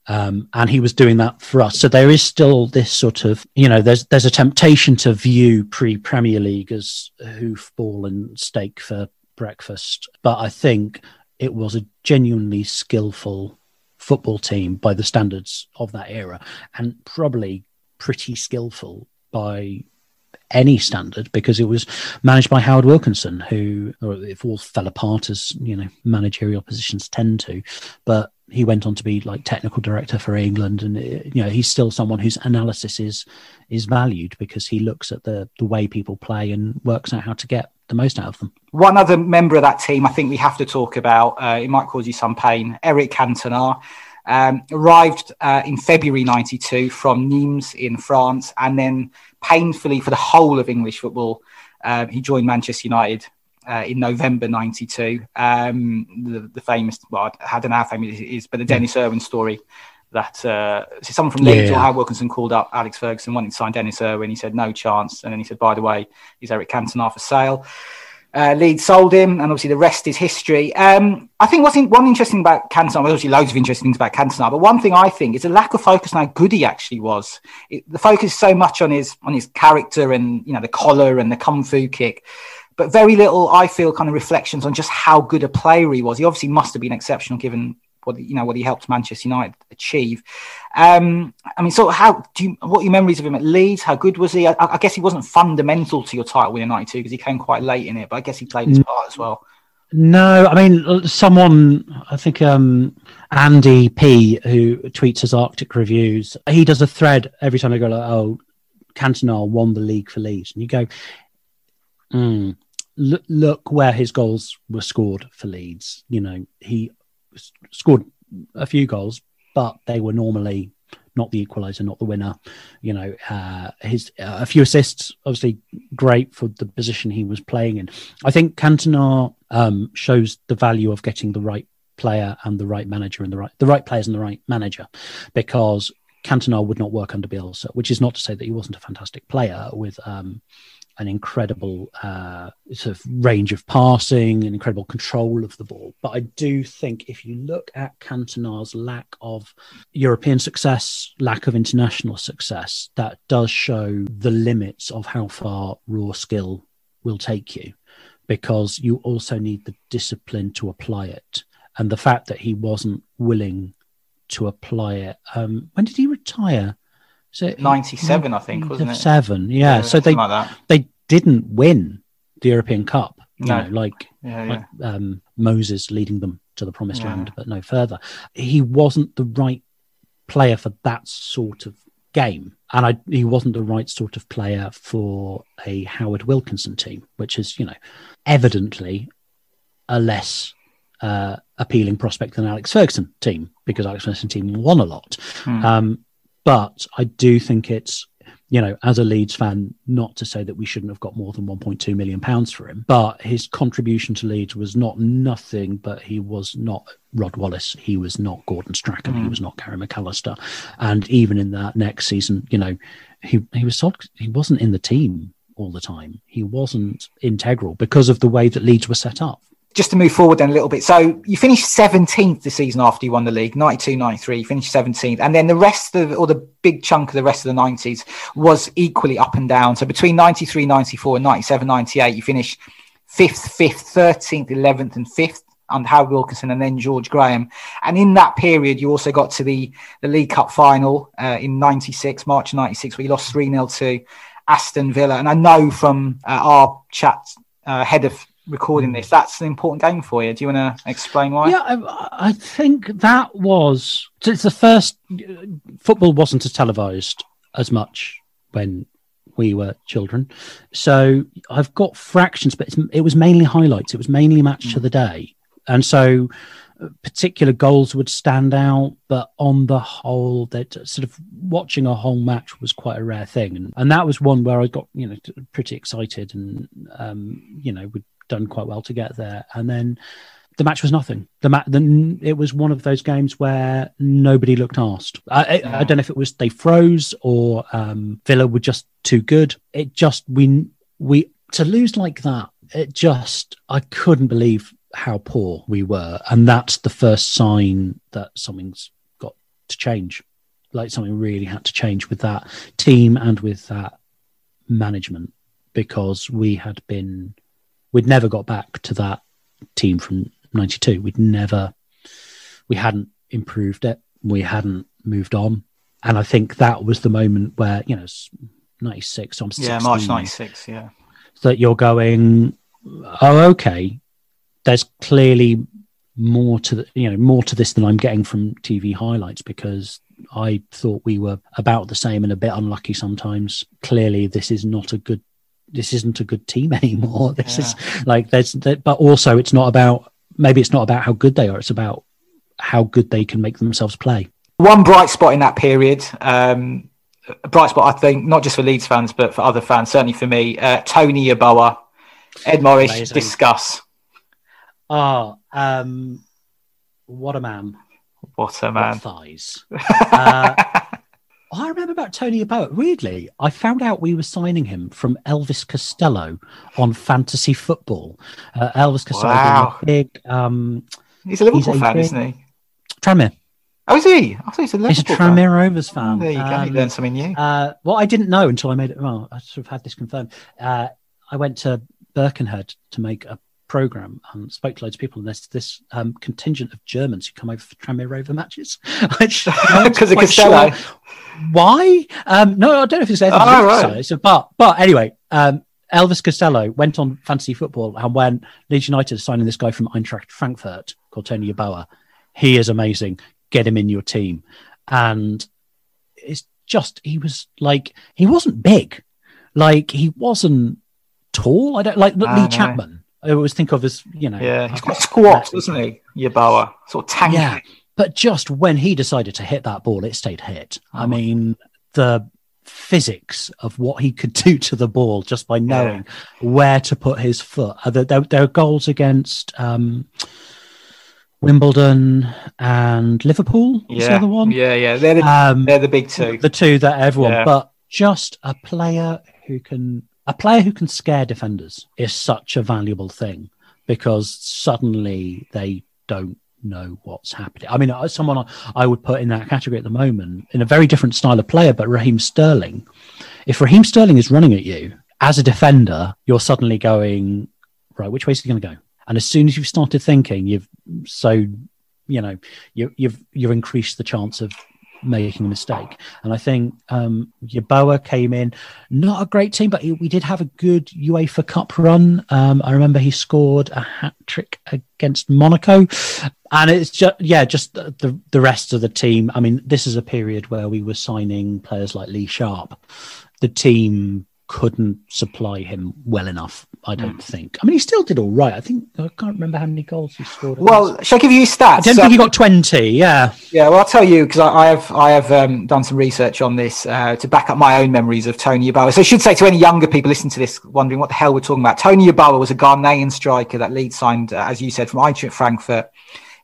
And he was doing that for us. So there is still this sort of, you know, there's a temptation to view pre-Premier League as hoofball and steak for breakfast. But I think it was a genuinely skillful football team by the standards of that era, and probably pretty skillful by any standard, because it was managed by Howard Wilkinson, who, if all fell apart, as you know, managerial positions tend to, but he went on to be like technical director for England, and you know, he's still someone whose analysis is valued because he looks at the way people play and works out how to get the most out of them. One other member of that team I think we have to talk about, it might cause you some pain, Eric Cantona. Arrived in February 92 from Nîmes in France, and then painfully for the whole of English football, he joined Manchester United in November 92. The famous, well, I don't know how famous it is, but the Dennis Irwin story that so someone from Leeds or Howard Wilkinson called up Alex Ferguson wanting to sign Dennis Irwin. He said, no chance. And then he said, by the way, is Eric Cantona for sale? Leeds sold him, and obviously the rest is history. I think one interesting about Cantona, there's obviously loads of interesting things about Cantona, but one thing I think is a lack of focus on how good he actually was. The focus so much on his character and, you know, the collar and the kung fu kick, but very little, I feel, kind of reflections on just how good a player he was. He obviously must have been exceptional given what he helped Manchester United achieve. I mean, so what are your memories of him at Leeds? How good was he? I guess he wasn't fundamental to your title win in 92 because he came quite late in it, but I guess he played his part as well. No, I mean, I think Andy P, who tweets his Arctic Reviews, he does a thread every time they go like, oh, Cantona won the league for Leeds. And you go, look where his goals were scored for Leeds. You know, he scored a few goals, but they were normally not the equaliser, not the winner. You know, his a few assists, obviously great for the position he was playing in. I think Cantona shows the value of getting the right player and the right manager and the right players and the right manager, because Cantona would not work under Bielsa, which is not to say that he wasn't a fantastic player with an incredible sort of range of passing and incredible control of the ball. But I do think if you look at Cantona's lack of European success, lack of international success, that does show the limits of how far raw skill will take you, because you also need the discipline to apply it. And the fact that he wasn't willing to apply it. When did he retire? So 97, I think, wasn't it? 97, yeah. So they didn't win the European Cup, you know, like Moses leading them to the promised land, but no further. He wasn't the right player for that sort of game, and he wasn't the right sort of player for a Howard Wilkinson team, which is, you know, evidently a less appealing prospect than Alex Ferguson team, because Alex Ferguson team won a lot. But I do think it's, you know, as a Leeds fan, not to say that we shouldn't have got more than £1.2 million for him, but his contribution to Leeds was not nothing, but he was not Rod Wallace. He was not Gordon Strachan. He was not Gary McAllister. And even in that next season, you know, he wasn't in the team all the time. He wasn't integral because of the way that Leeds were set up. Just to move forward then a little bit. So you finished 17th the season after you won the league, 92, 93, you finished 17th. And then the rest of, or the big chunk of the rest of the 90s was equally up and down. So between 93, 94 and 97, 98, you finished 5th, 13th, 11th and 5th under Howard Wilkinson and then George Graham. And in that period, you also got to the League Cup final in 96, March 96, where you lost 3-0 to Aston Villa. And I know from our chat head of recording this, that's an important game for you. Do you want to explain why? Yeah, I think that was, it's the first, football wasn't as televised as much when we were children. So I've got fractions, but it was mainly highlights. It was mainly match of the day. And so particular goals would stand out, but on the whole, that sort of watching a whole match was quite a rare thing. And that was one where I got, you know, pretty excited and, you know, we'd done quite well to get there. And then the match was nothing. It was one of those games where nobody looked arsed. I don't know if it was they froze or Villa were just too good. It just, we to lose like that, it just, I couldn't believe how poor we were. And that's the first sign that something's got to change. Like something really had to change with that team and with that management, because we'd never got back to that team from 92. We hadn't improved it. We hadn't moved on. And I think that was the moment where, you know, 96, so I'm 16. Yeah, March 96, yeah. So that you're going, oh, okay, there's clearly more to more to this than I'm getting from TV highlights, because I thought we were about the same and a bit unlucky sometimes. Clearly, this isn't a good team anymore. This is like but also it's not about how good they are. It's about how good they can make themselves play. One bright spot in that period, a bright spot, I think, not just for Leeds fans, but for other fans, certainly for me, Tony Yeboah, Ed Morrish, amazing. Discuss. What a man. What a man. What thighs. I remember about Tony Yeboah. Weirdly, I found out we were signing him from Elvis Costello on Fantasy Football. Elvis Costello, wow. He's a Liverpool fan, isn't he? Tranmere. Oh, is he? I thought he's a Liverpool fan. He's a Tranmere Rovers fan. Oh, there you go. You learned something new. Well, I didn't know until I made it. Well, I sort of had this confirmed. I went to Birkenhead to make a program and spoke to loads of people, and there's this contingent of Germans who come over for Tranmere Rover matches because of Costello. Sure why? No, I don't know if it's anything. Oh, right. So, but anyway, Elvis Costello went on Fantasy Football, and when Leeds United is signing this guy from Eintracht Frankfurt called Tony Yeboah, he is amazing. Get him in your team, and it's just he wasn't big, like he wasn't tall. I don't like Lee Chapman. I always think of as, he's quite squat, isn't he? Yeboah, sort of tanky. Yeah, but just when he decided to hit that ball, it stayed hit. Oh. I mean, the physics of what he could do to the ball just by knowing where to put his foot. There are goals against Wimbledon and Liverpool. Is the other one? Yeah. They're the big two. The two that everyone, but just a player who can scare defenders is such a valuable thing, because suddenly they don't know what's happening. I mean, someone I would put in that category at the moment, in a very different style of player, but Raheem Sterling. If Raheem Sterling is running at you as a defender, you're suddenly going, right, which way is he going to go? And as soon as you've started thinking, you've increased the chance of making a mistake. And I think Yeboah came in, not a great team, but we did have a good UEFA Cup run. I remember he scored a hat trick against Monaco, and it's just the rest of the team. I mean, this is a period where we were signing players like Lee Sharp. The team couldn't supply him well enough, I don't think. I mean, he still did all right. I think I can't remember how many goals he scored. Well, shall I give you stats? I don't think he got 20. Yeah. Yeah. Well, I'll tell you, because I have done some research on this to back up my own memories of Tony Yeboah. So I should say to any younger people listening to this, wondering what the hell we're talking about. Tony Yeboah was a Ghanaian striker that Leeds signed, as you said, from Eintracht Frankfurt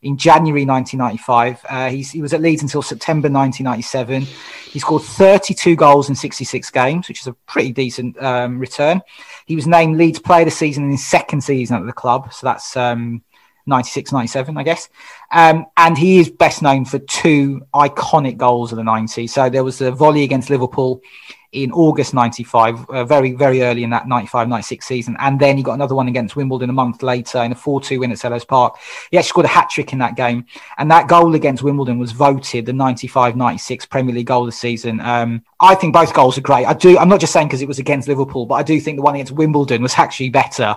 in January 1995. He was at Leeds until September 1997. He scored 32 goals in 66 games, which is a pretty decent return. He was named Leeds Player of the Season in his second season at the club. So that's 96-97, I guess. And he is best known for two iconic goals of the 90s. So there was a volley against Liverpool in August 95, very, very early in that 95-96 season. And then he got another one against Wimbledon a month later in a 4-2 win at Selhurst Park. He actually scored a hat-trick in that game. And that goal against Wimbledon was voted the 95-96 Premier League goal of the season. I think both goals are great. I'm not just saying because it was against Liverpool, but I do think the one against Wimbledon was actually better.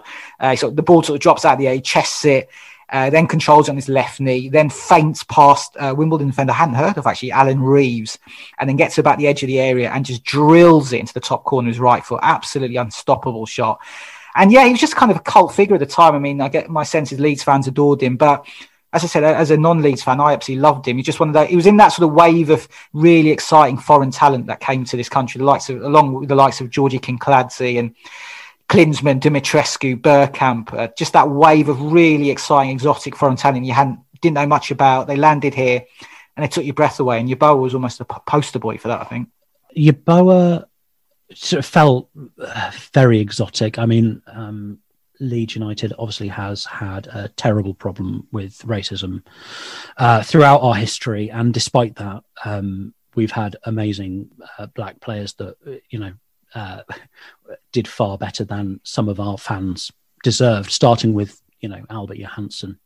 So the ball sort of drops out of the air, chests it, then controls on his left knee, then feints past Wimbledon defender, I hadn't heard of actually, Alan Reeves, and then gets about the edge of the area and just drills it into the top corner of his right foot. Absolutely unstoppable shot. And yeah, he was just kind of a cult figure at the time. I mean, I get my sense is Leeds fans adored him, but as I said, as a non-Leeds fan, I absolutely loved him. He just one of those. He was in that sort of wave of really exciting foreign talent that came to this country, along with the likes of Georgie Kinkladze and Klinsmann, Dimitrescu, Bergkamp, just that wave of really exciting, exotic foreign talent you didn't know much about. They landed here and they took your breath away. And Yeboah was almost a poster boy for that, I think. Yeboah sort of felt very exotic. I mean, Leeds United obviously has had a terrible problem with racism throughout our history. And despite that, we've had amazing black players that, you know, did far better than some of our fans deserved, starting with, you know, Albert Johansson,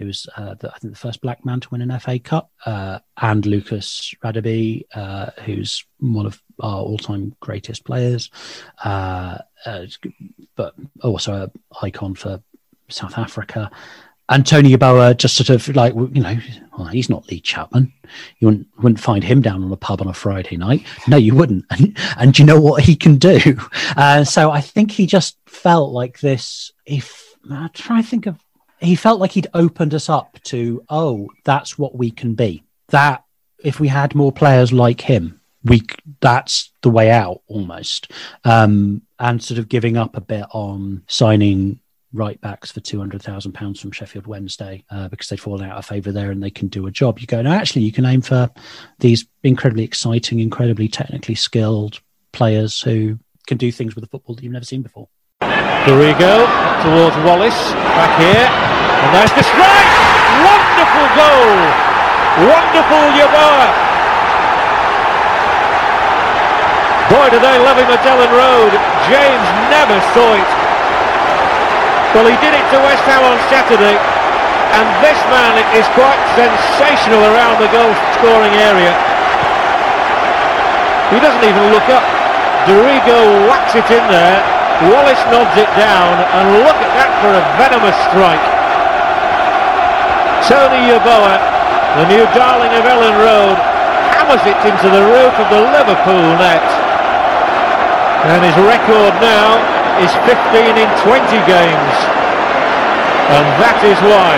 who was, the first black man to win an FA Cup, and Lucas Radebe, who's one of our all-time greatest players, but also an icon for South Africa. And Tony Yeboah just sort of like, you know, well, he's not Lee Chapman. You wouldn't find him down on a pub on a Friday night. No, you wouldn't. And you know what he can do? So I think he just felt like this. He felt like he'd opened us up to, oh, that's what we can be. That if we had more players like him, that's the way out almost. And sort of giving up a bit on signing right backs for £200,000 from Sheffield Wednesday because they'd fallen out of favour there and they can do a job. You go, no, actually, you can aim for these incredibly exciting, incredibly technically skilled players who can do things with the football that you've never seen before. Garrigo towards Wallace, back here, and there's the strike! Wonderful goal! Wonderful Yeboah! Boy, do they love him at Elland Road. James never saw it. Well, he did it to West Ham on Saturday, and this man is quite sensational around the goal-scoring area. He doesn't even look up. Garrigo whacks it in there, Wallace nods it down, and look at that for a venomous strike. Tony Yeboah, the new darling of Elland Road, hammers it into the roof of the Liverpool net. And his record now is 15 in 20 games, and that is why.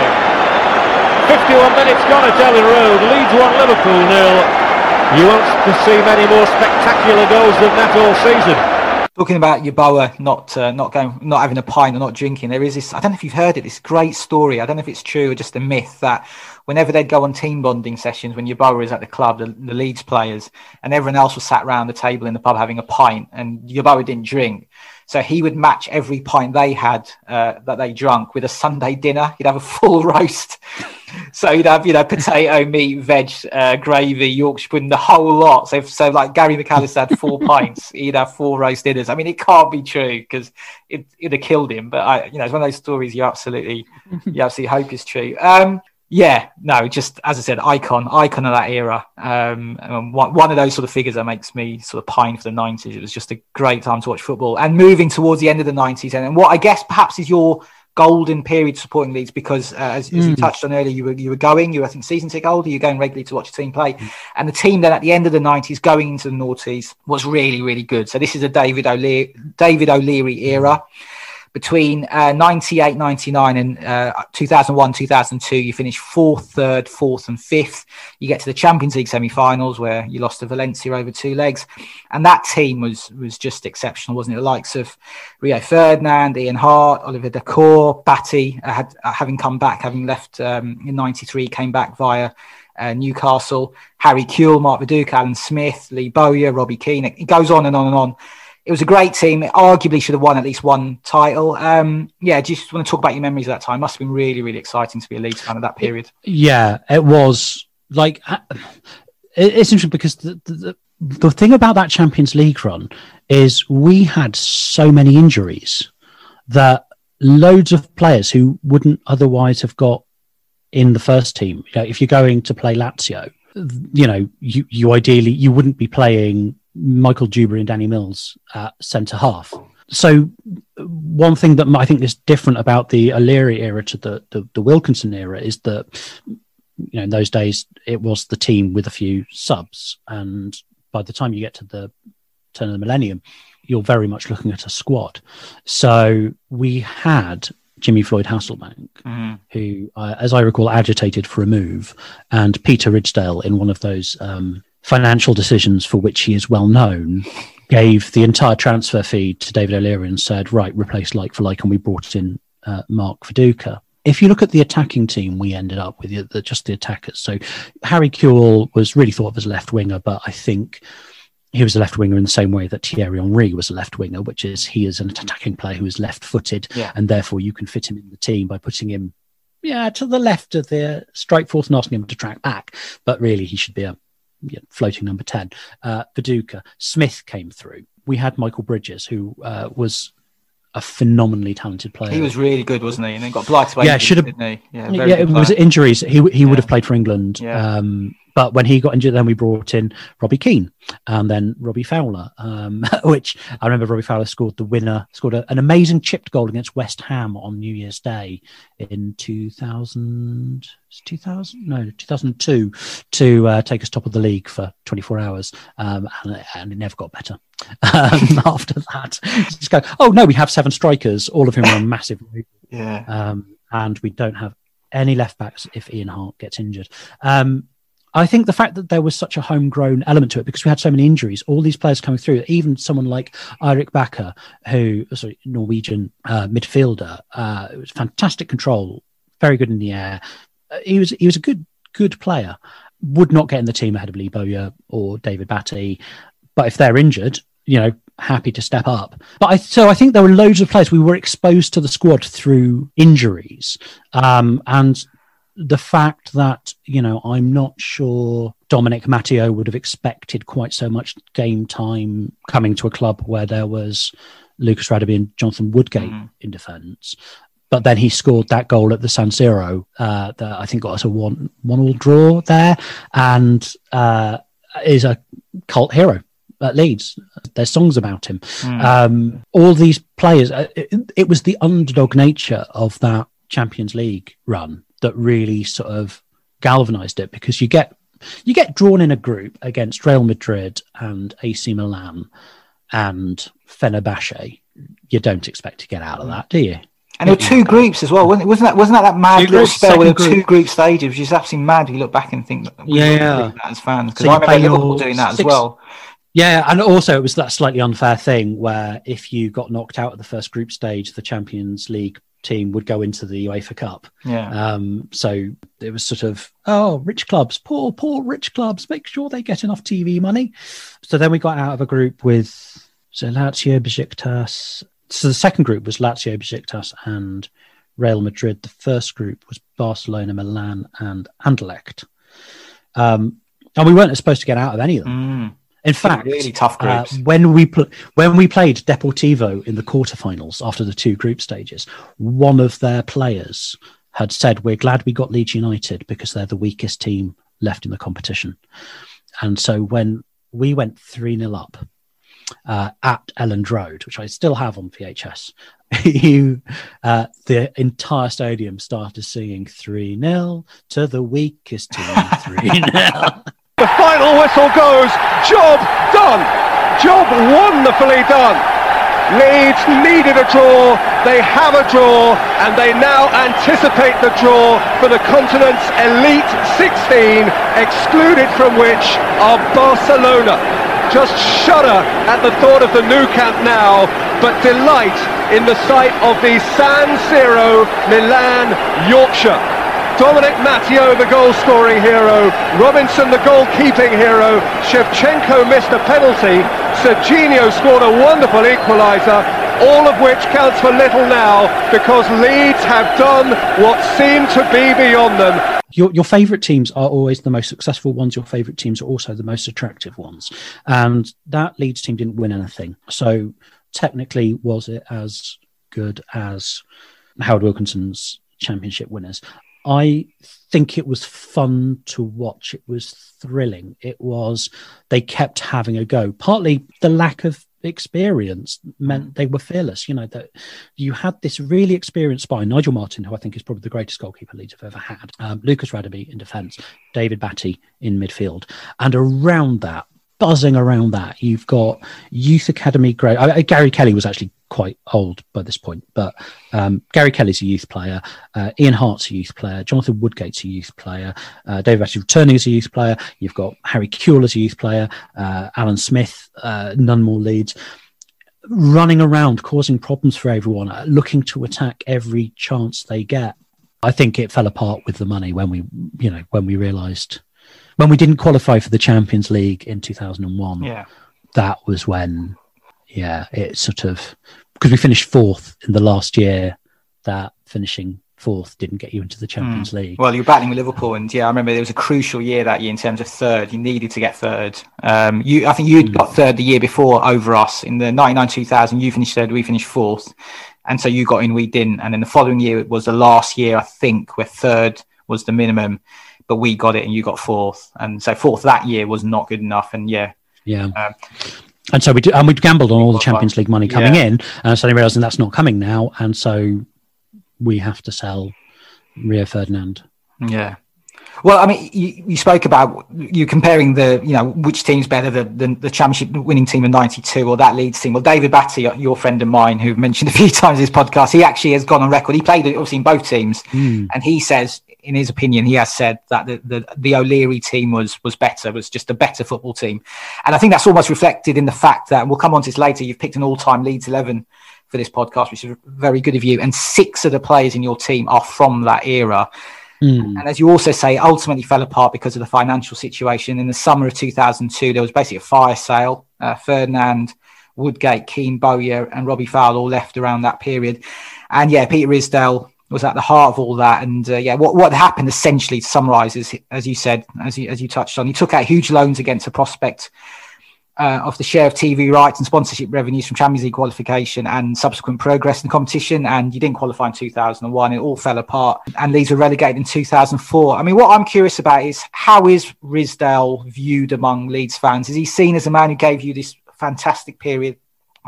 51 minutes gone at Elland Road, Leeds 1, Liverpool 0. You won't see many more spectacular goals than that all season. Talking about Yeboah not having a pint or not drinking, there is this, I don't know if you've heard it, this great story, I don't know if it's true or just a myth, that whenever they'd go on team bonding sessions, when Yeboah is at the club, the Leeds players, and everyone else was sat round the table in the pub having a pint, and Yeboah didn't drink. So he would match every pint they had that they drank with a Sunday dinner. He'd have a full roast. So he'd have, you know, potato, meat, veg, gravy, Yorkshire pudding, the whole lot. So like Gary McAllister had 4 pints, he'd have 4 roast dinners. I mean, it can't be true because it'd have killed him. But I, you know, it's one of those stories you absolutely hope is true. Yeah, no, just as I said, icon of that era. One of those sort of figures that makes me sort of pine for the 90s. It was just a great time to watch football. And moving towards the end of the 90s, and what I guess perhaps is your golden period supporting Leeds, because as you touched on earlier, you were I think season ticket holder, you're going regularly to watch a team play, and the team then at the end of the 90s going into the noughties was really, really good. So this is a David O'Leary era. Between 98, 99 and 2001, 2002, you finished 4th, 3rd, 4th and 5th. You get to the Champions League semi-finals where you lost to Valencia over 2 legs. And that team was just exceptional, wasn't it? The likes of Rio Ferdinand, Ian Hart, Oliver Dacour, Batty, having left in 93, came back via Newcastle, Harry Kewell, Mark Viduka, Alan Smith, Lee Bowyer, Robbie Keane. It goes on and on and on. It was a great team. It arguably should have won at least one title. Do you just want to talk about your memories of that time? Must have been really, really exciting to be a Leeds fan at that period. Yeah, it was. Like, it's interesting because the thing about that Champions League run is we had so many injuries that loads of players who wouldn't otherwise have got in the first team. You know, if you're going to play Lazio, you know, you ideally you wouldn't be playing Michael Duber and Danny Mills at centre half. So one thing that I think is different about the O'Leary era to the Wilkinson era is that, you know, in those days it was the team with a few subs, and by the time you get to the turn of the millennium, you're very much looking at a squad. So we had Jimmy Floyd Hasselbank, who, as I recall, agitated for a move, and Peter Ridsdale, in one of those financial decisions for which he is well known, gave the entire transfer fee to David O'Leary and said, right, replace like for like, and we brought in Mark Viduka. If you look at the attacking team, we ended up with just the attackers. So Harry Kewell was really thought of as a left winger, but I think he was a left winger in the same way that Thierry Henry was a left winger, which is he is an attacking player who is left footed, and therefore you can fit him in the team by putting him to the left of the strike force and asking him to track back. But really, he should be a floating number 10. Viduka. Smith came through. We had Michael Bridges, who was a phenomenally talented player. He was really good, wasn't he? And then got blighted by injuries, didn't he? It was injuries. He would have played for England. But when he got injured, then we brought in Robbie Keane and then Robbie Fowler, which I remember Robbie Fowler scored the winner, scored an amazing chipped goal against West Ham on New Year's Day in 2002 to take us top of the league for 24 hours. And it never got better after that. Just go, oh no, we have seven strikers, all of whom are on massive. And we don't have any left backs if Ian Hart gets injured. I think the fact that there was such a homegrown element to it, because we had so many injuries, all these players coming through, even someone like Eirik Bakke, who was a Norwegian midfielder, it was fantastic control, very good in the air. He was a good player, would not get in the team ahead of Lee Bowyer or David Batty, but if they're injured, happy to step up. But I think there were loads of players. We were exposed to the squad through injuries, and the fact that, I'm not sure Dominic Matteo would have expected quite so much game time coming to a club where there was Lucas Radebe and Jonathan Woodgate in defence. But then he scored that goal at the San Siro that I think got us a 1-1 draw there, and is a cult hero at Leeds. There's songs about him. All these players, it was the underdog nature of that Champions League run that really sort of galvanised it, because you get drawn in a group against Real Madrid and AC Milan and Fenerbahce. You don't expect to get out of that, do you? And there were two groups as well, wasn't that mad little spell with two group stages, which is absolutely mad. You look back and think, that as fans, because so I remember Liverpool doing that as well. Yeah, and also it was that slightly unfair thing where if you got knocked out at the first group stage, the Champions League team would go into the UEFA Cup. So it was sort of, rich clubs, poor rich clubs, make sure they get enough TV money. So then we got out of a group with Lazio, Besiktas. So the second group was Lazio, Besiktas and Real Madrid. The first group was Barcelona, Milan and Anderlecht. And we weren't supposed to get out of any of them. In fact, really tough groups. When we played Deportivo in the quarterfinals after the two group stages, one of their players had said, "We're glad we got Leeds United because they're the weakest team left in the competition." And so when we went 3-0 up at Elland Road, which I still have on VHS, the entire stadium started singing 3-0 to the weakest team, 3-0. The final whistle goes. Job done. Job wonderfully done. Leeds needed a draw. They have a draw, and they now anticipate the draw for the continent's elite 16, excluded from which are Barcelona. Just shudder at the thought of the new camp now, but delight in the sight of the San Siro, Milan, Yorkshire. Dominic Matteo, the goal-scoring hero, Robinson, the goal-keeping hero, Shevchenko missed a penalty, Serginho scored a wonderful equaliser, all of which counts for little now, because Leeds have done what seemed to be beyond them. Your favourite teams are always the most successful ones. Your favourite teams are also the most attractive ones. And that Leeds team didn't win anything. So technically, was it as good as Howard Wilkinson's championship winners? I think it was fun to watch. It was thrilling. They kept having a go. Partly the lack of experience meant they were fearless. You know, that you had this really experienced spine. Nigel Martin, who I think is probably the greatest goalkeeper Leeds have ever had, Lucas Radebe in defence, David Batty in midfield, and around that, buzzing around that, you've got youth academy great. Gary Kelly was actually quite old by this point, but Gary Kelly's a youth player, Ian Hart's a youth player, Jonathan Woodgate's a youth player, David Batty returning as a youth player. You've got Harry Kewell as a youth player, Alan Smith, none more Leeds, running around causing problems for everyone, looking to attack every chance they get. I think it fell apart with the money when we realised. When we didn't qualify for the Champions League in 2001, that was when, it sort of, because we finished fourth in the last year, that finishing fourth didn't get you into the Champions League. Well, you're battling with Liverpool, and I remember there was a crucial year that year in terms of third. You needed to get third. I think you'd got third the year before over us in the 99-2000. You finished third, we finished fourth, and so you got in, we didn't. And then the following year it was the last year, I think, where third was the minimum. But we got it and you got fourth. And so fourth that year was not good enough. And and so we gambled on all the Champions League money coming in. And suddenly realising that's not coming now. And so we have to sell Rio Ferdinand. Yeah. Well, I mean, you spoke about you comparing which team's better than the championship winning team of 92 or that Leeds team. Well, David Batty, your friend of mine, who've mentioned a few times in this podcast, he actually has gone on record. He played obviously in both teams, and he says, in his opinion, he has said that the O'Leary team was better, was just a better football team. And I think that's almost reflected in the fact that, and we'll come on to this later, you've picked an all-time Leeds 11 for this podcast, which is very good of you. And 6 of the players in your team are from that era. And as you also say, ultimately fell apart because of the financial situation. In the summer of 2002, there was basically a fire sale. Ferdinand, Woodgate, Keane, Bowyer and Robbie Fowle all left around that period. And Peter Risdale was at the heart of all that. And what happened essentially, to summarise, is, as you said, as you touched on, he took out huge loans against the prospect of the share of TV rights and sponsorship revenues from Champions League qualification and subsequent progress in the competition, and you didn't qualify in 2001. It all fell apart, and Leeds were relegated in 2004. I mean, what I'm curious about is, how is Risdale viewed among Leeds fans? Is he seen as a man who gave you this fantastic period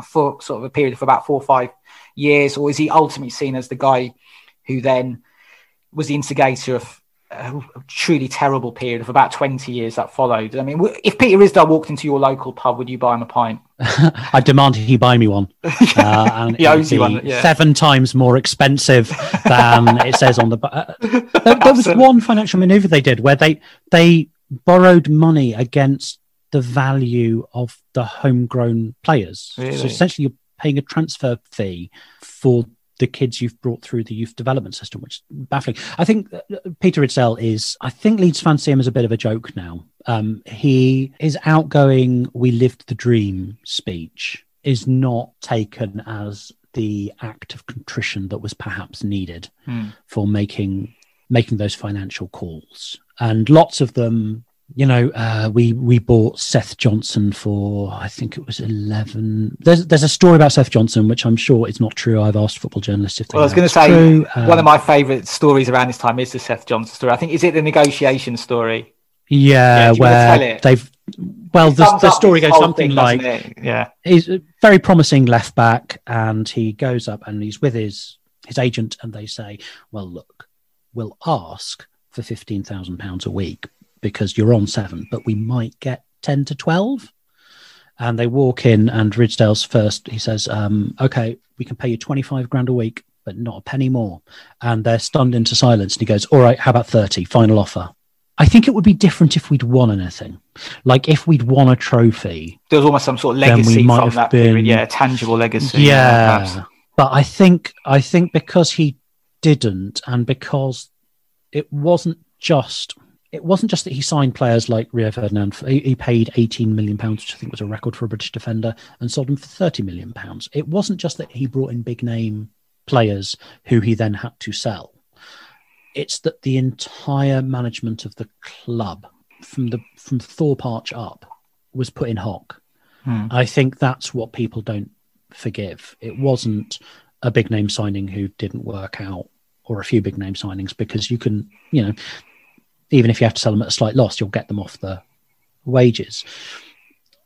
for sort of a period of about 4 or 5 years, or is he ultimately seen as the guy who then was the instigator of a truly terrible period of about 20 years that followed? I mean, if Peter Risdale walked into your local pub, would you buy him a pint? I demanded he buy me one. And he owes you one, 7 times more expensive than it says on the... there was one financial manoeuvre they did where they borrowed money against the value of the homegrown players. Really? So essentially you're paying a transfer fee for the kids you've brought through the youth development system, which is baffling. I think Peter Risdale I think Leeds fans see him as a bit of a joke now. He his outgoing, "we lived the dream" speech is not taken as the act of contrition that was perhaps needed for making those financial calls. And lots of them, we bought Seth Johnson for, I think it was 11. There's a story about Seth Johnson, which I'm sure is not true. I've asked football journalists if they know. Well, I was going to say, true. One of my favourite stories around this time is the Seth Johnson story. I think, is it the negotiation story? Yeah, where they've... Well, the story goes something like... Yeah. He's a very promising left back, and he goes up and he's with his agent, and they say, well, look, we'll ask for £15,000 a week, because you're on 7, but we might get 10 to 12. And they walk in, and Risdale's first, he says, okay, we can pay you 25 grand a week, but not a penny more. And they're stunned into silence. And he goes, all right, how about 30, final offer. I think it would be different if we'd won anything. Like if we'd won a trophy. There was almost some sort of legacy from that period. Yeah, a tangible legacy. Yeah. But I think because he didn't, and because it wasn't just that he signed players like Rio Ferdinand. He paid £18 million, which I think was a record for a British defender, and sold him for £30 million. It wasn't just that he brought in big-name players who he then had to sell. It's that the entire management of the club, from Thorpe Arch up, was put in hock. I think that's what people don't forgive. It wasn't a big-name signing who didn't work out, or a few big-name signings, because you can, even if you have to sell them at a slight loss, you'll get them off the wages.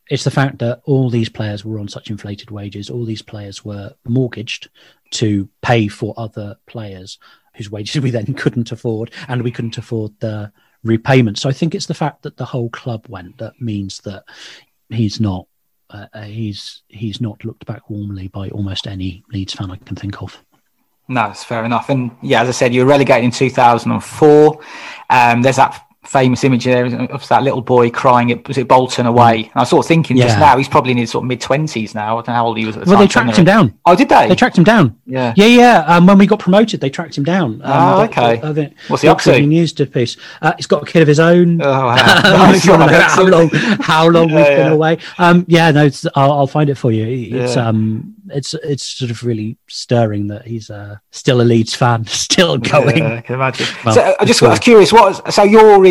It's the fact that all these players were on such inflated wages. All these players were mortgaged to pay for other players whose wages we then couldn't afford, and we couldn't afford the repayment. So I think it's the fact that the whole club went that means that he's not looked back warmly by almost any Leeds fan I can think of. No, it's fair enough. And yeah, as I said, you were relegated in 2004. There's that famous image there of that little boy crying at, was it Bolton away? And I was sort of thinking just now, he's probably in his sort of mid-20s now. I don't know how old he was at the time. Well, they tracked him down. Oh, did they? They tracked him down. Yeah. Yeah, yeah. When we got promoted, they tracked him down. Okay. What's he up to? He's got a kid of his own. Oh, wow. How long we've been away. I'll find it for you. It's sort of really stirring that he's still a Leeds fan, still going. Yeah, I can imagine. Well, I was curious.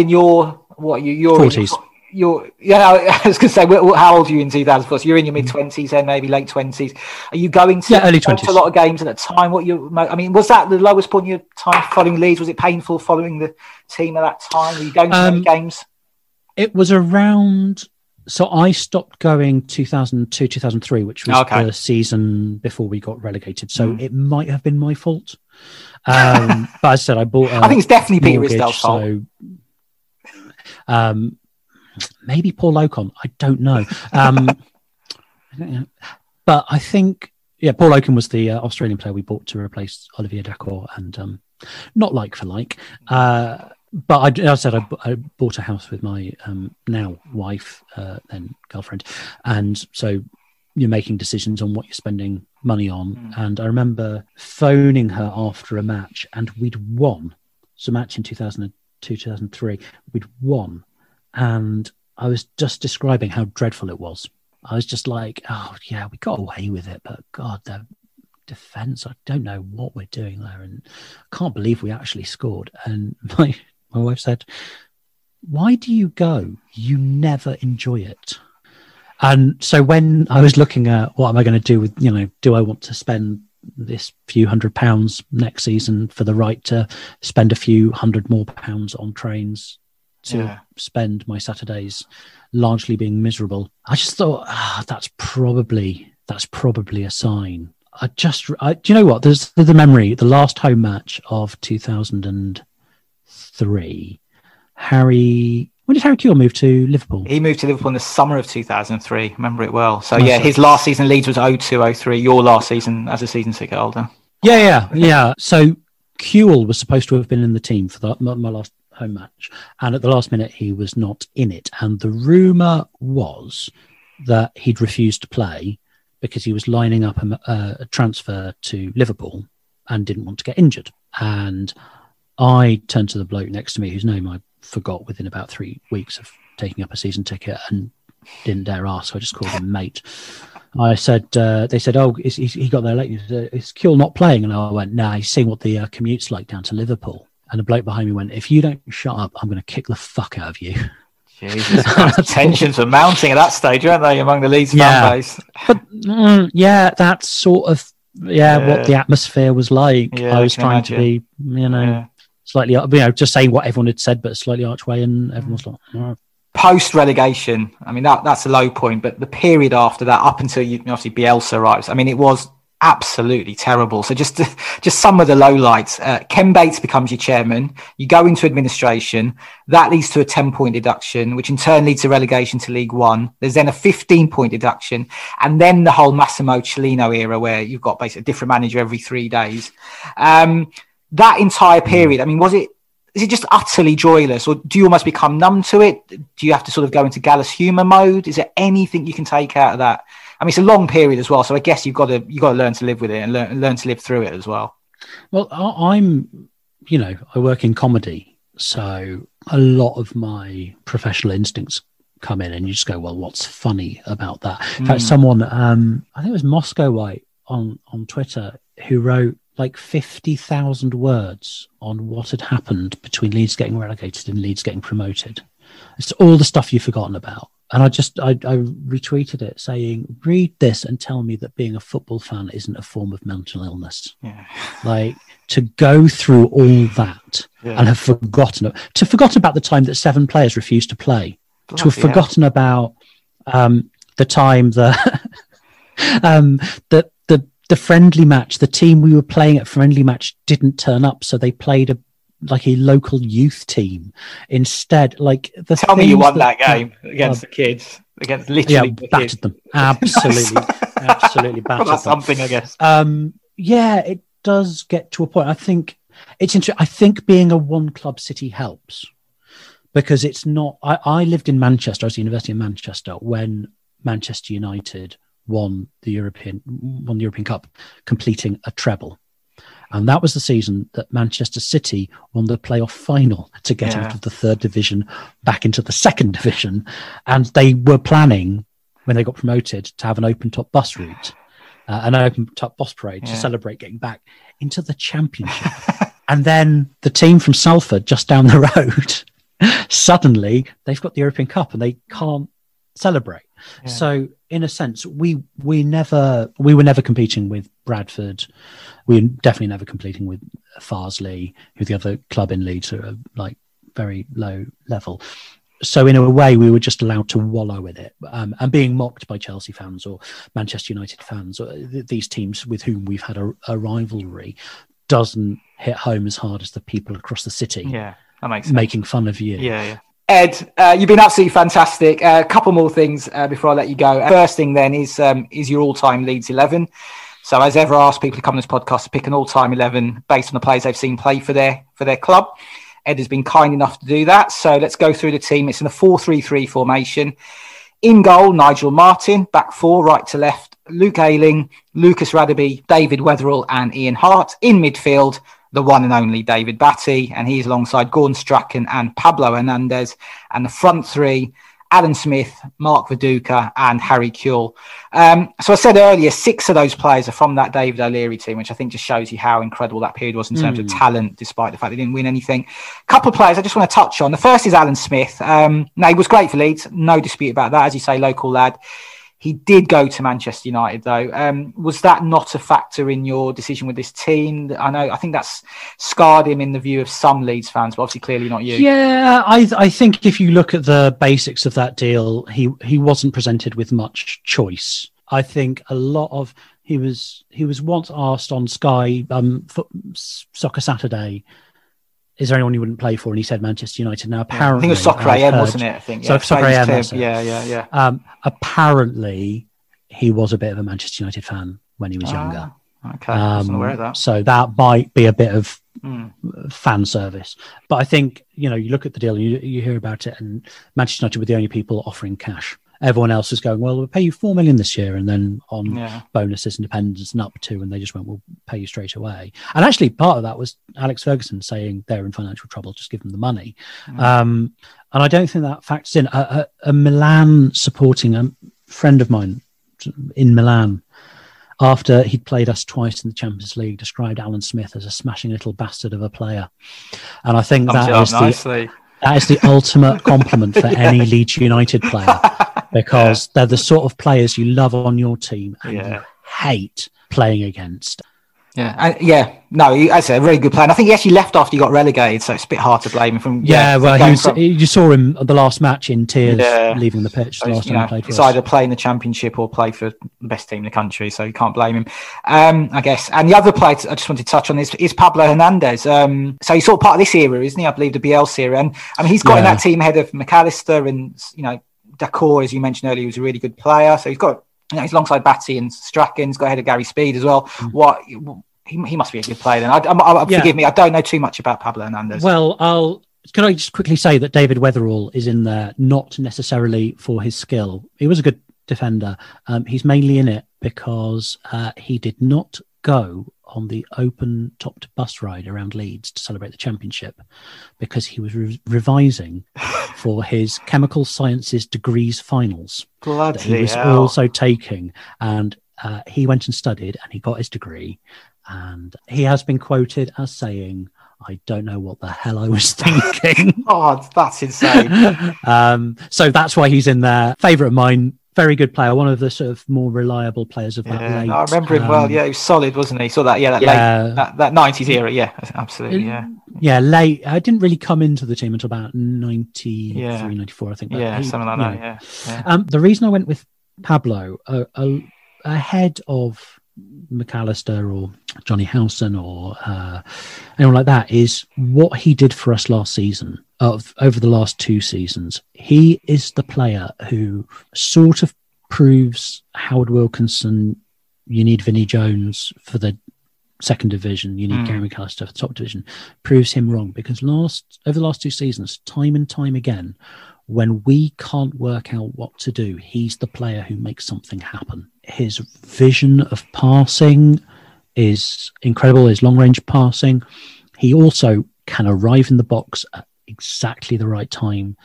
You're 40s. I was going to say, how old are you in 2004? So you're in your mid 20s, then maybe late 20s. Are you going to early 20s? A lot of games at the time? Was that the lowest point in your time following Leeds? Was it painful following the team at that time? Were you going to many games? It was around. So I stopped going 2002, 2003, which was the season before we got relegated. So it might have been my fault. But as I said, I bought I think it's definitely Peter Risdell's fault. So, maybe Paul Ocon. I don't know. I don't know. But I think, Paul Ocon was the Australian player we bought to replace Olivier Dacour, and not like for like. But I bought a house with my now wife, then girlfriend. And so you're making decisions on what you're spending money on. And I remember phoning her after a match, and we'd won. So match in 2002, 2003, we'd won. And I was just describing how dreadful it was. I was just like, oh, yeah, we got away with it. But God, the defence, I don't know what we're doing there. And I can't believe we actually scored. And my wife said, why do you go? You never enjoy it. And so when I was looking at what am I going to do with, do I want to spend this few £100 next season for the right to spend a few hundred more pounds on trains to spend my Saturdays largely being miserable? I just thought, that's probably a sign. Do you know what? There's the memory, the last home match of 2003. When did Harry Kewell move to Liverpool? He moved to Liverpool in the summer of 2003. Remember it well. So his last season Leeds was 02-03. Your last season as a season ticket holder. Yeah. So Kewell was supposed to have been in the team for my last home match, and at the last minute he was not in it. And the rumor was that he'd refused to play because he was lining up a transfer to Liverpool and didn't want to get injured. And I turned to the bloke next to me, whose name I forgot within about 3 weeks of taking up a season ticket, and didn't dare ask. I just called him mate. I said, they said, oh, he got there late. He said, is Kewell not playing? And I went, nah, he's seeing what the commute's like down to Liverpool. And the bloke behind me went, if you don't shut up, I'm going to kick the fuck out of you. Jesus Christ. Tensions were mounting at that stage, weren't they, among the Leeds fan base? But that's sort of what the atmosphere was like. I was trying to be, slightly, just saying what everyone had said, but a slightly archway, and everyone's like, oh. Post relegation, I mean that's a low point, but the period after that, up until obviously Bielsa arrives, I mean it was absolutely terrible. So just some of the lowlights. Ken Bates becomes your chairman. You go into administration. That leads to a 10-point deduction, which in turn leads to relegation to League One. There's then a 15-point deduction, and then the whole Massimo Cellino era, where you've got basically a different manager every 3 days. That entire period, I mean, is it just utterly joyless, or do you almost become numb to it? Do you have to sort of go into Gallus humour mode? Is there anything you can take out of that? I mean, it's a long period as well, so I guess you've got to learn to live with it and learn to live through it as well. Well, I work in comedy, so a lot of my professional instincts come in, and you just go, well, what's funny about that? In fact, someone, I think it was Moscow White on Twitter, who wrote like 50,000 words on what had happened between Leeds getting relegated and Leeds getting promoted. It's all the stuff you've forgotten about. And I retweeted it saying, read this and tell me that being a football fan isn't a form of mental illness. Yeah. Like, to go through all that and have forgotten it. To forgotten about the time that 7 players refused to play. To have forgotten about the time that the friendly match, the team we were playing at friendly match didn't turn up, so they played a local youth team instead. Like, the tell me you won that game against the kids, against literally battered them, absolutely battered them. Something, I guess. It does get to a point. I think it's interesting. I think being a one club city helps, because it's not. I lived in Manchester. I was at the University of Manchester when Manchester United won the European Cup, completing a treble. And that was the season that Manchester City won the playoff final to get out of the third division back into the second division. And they were planning, when they got promoted, to have an open-top bus route, an open-top bus parade to celebrate getting back into the championship. And then the team from Salford, just down the road, suddenly they've got the European Cup and they can't celebrate. Yeah. So in a sense, we were never competing with Bradford. We were definitely never competing with Farsley, who the other club in Leeds are like very low level. So in a way, we were just allowed to wallow in it, and being mocked by Chelsea fans or Manchester United fans, or these teams with whom we've had a rivalry, doesn't hit home as hard as the people across the city. Yeah, that makes sense. Making fun of you. Yeah, yeah. Ed, you've been absolutely fantastic. A couple more things before I let you go. First thing then is your all-time Leeds 11. So as ever, I ask people to come on this podcast to pick an all-time 11 based on the players they've seen play for their club. Ed has been kind enough to do that. So let's go through the team. It's in a 4-3-3 formation. In goal, Nigel Martin. Back four, right to left, Luke Ayling, Lucas Radebe, David Wetherill and Ian Hart. In midfield, the one and only David Batty, and he's alongside Gordon Strachan and Pablo Hernandez. And the front three, Alan Smith, Mark Viduka and Harry Kewell. So I said earlier, 6 of those players are from that David O'Leary team, which I think just shows you how incredible that period was in terms of talent, despite the fact they didn't win anything. A couple of players I just want to touch on. The first is Alan Smith. Now, he was great for Leeds, no dispute about that. As you say, local lad. He did go to Manchester United, though. Was that not a factor in your decision with this team? I think that's scarred him in the view of some Leeds fans, but obviously clearly not you. Yeah, I think if you look at the basics of that deal, he wasn't presented with much choice. I think he was once asked on Sky for Soccer Saturday, is there anyone you wouldn't play for? And he said Manchester United. Now, apparently... I think it was Soccer AM, wasn't it? I think. Yeah. So Soccer AM, yeah. Apparently, he was a bit of a Manchester United fan when he was younger. Okay, I wasn't aware of that. So that might be a bit of fan service. But I think, you look at the deal, you hear about it, and Manchester United were the only people offering cash. Everyone else was going, well, we'll pay you $4 million this year, and then on bonuses and dependents and up to, and they just went, we'll pay you straight away. And actually, part of that was Alex Ferguson saying they're in financial trouble, just give them the money. And I don't think that factors in. A Milan supporting a friend of mine in Milan, after he'd played us twice in the Champions League, described Alan Smith as a smashing little bastard of a player. And I think that is the ultimate compliment for any Leeds United player, because they're the sort of players you love on your team and you hate playing against. That's a really good plan. I think he actually left after he got relegated, so it's a bit hard to blame him. You saw him at the last match in tears, leaving the pitch. So last time he played for us. It's either play in the championship or play for the best team in the country, so you can't blame him, I guess. And the other player I just want to touch on is Pablo Hernandez. So he's sort of part of this era, isn't he? I believe the Bielsa era, and I mean he's got in that team ahead of McAllister and D'Accord, as you mentioned earlier, was a really good player. So he's got. He's alongside Batty and Strachan. He's got ahead of Gary Speed as well. He must be a good player then. Forgive me, I don't know too much about Pablo Hernandez. Well, can I just quickly say that David Wetherill is in there, not necessarily for his skill. He was a good defender. He's mainly in it because he did not go on the open-topped bus ride around Leeds to celebrate the championship because he was revising for his chemical sciences degrees finals. Bloody hell. He was also taking, and he went and studied and he got his degree, and he has been quoted as saying, I don't know what the hell I was thinking. Oh, that's insane. So that's why he's in there. Favourite of mine. Very good player, one of the sort of more reliable players of that late. I remember him well. Yeah, he was solid, wasn't he? Saw that, late, that 90s era. Yeah, absolutely. Late. I didn't really come into the team until about 93, 94, I think. Something like that. The reason I went with Pablo ahead of McAllister or Johnny Howson or anyone like that is what he did for us last season. Over the last two seasons, he is the player who sort of proves Howard Wilkinson, you need Vinnie Jones for the second division, you need Gary McAllister for the top division, proves him wrong, because over the last two seasons, time and time again, when we can't work out what to do, he's the player who makes something happen. His vision of passing is incredible, his long-range passing. He also can arrive in the box at exactly the right time.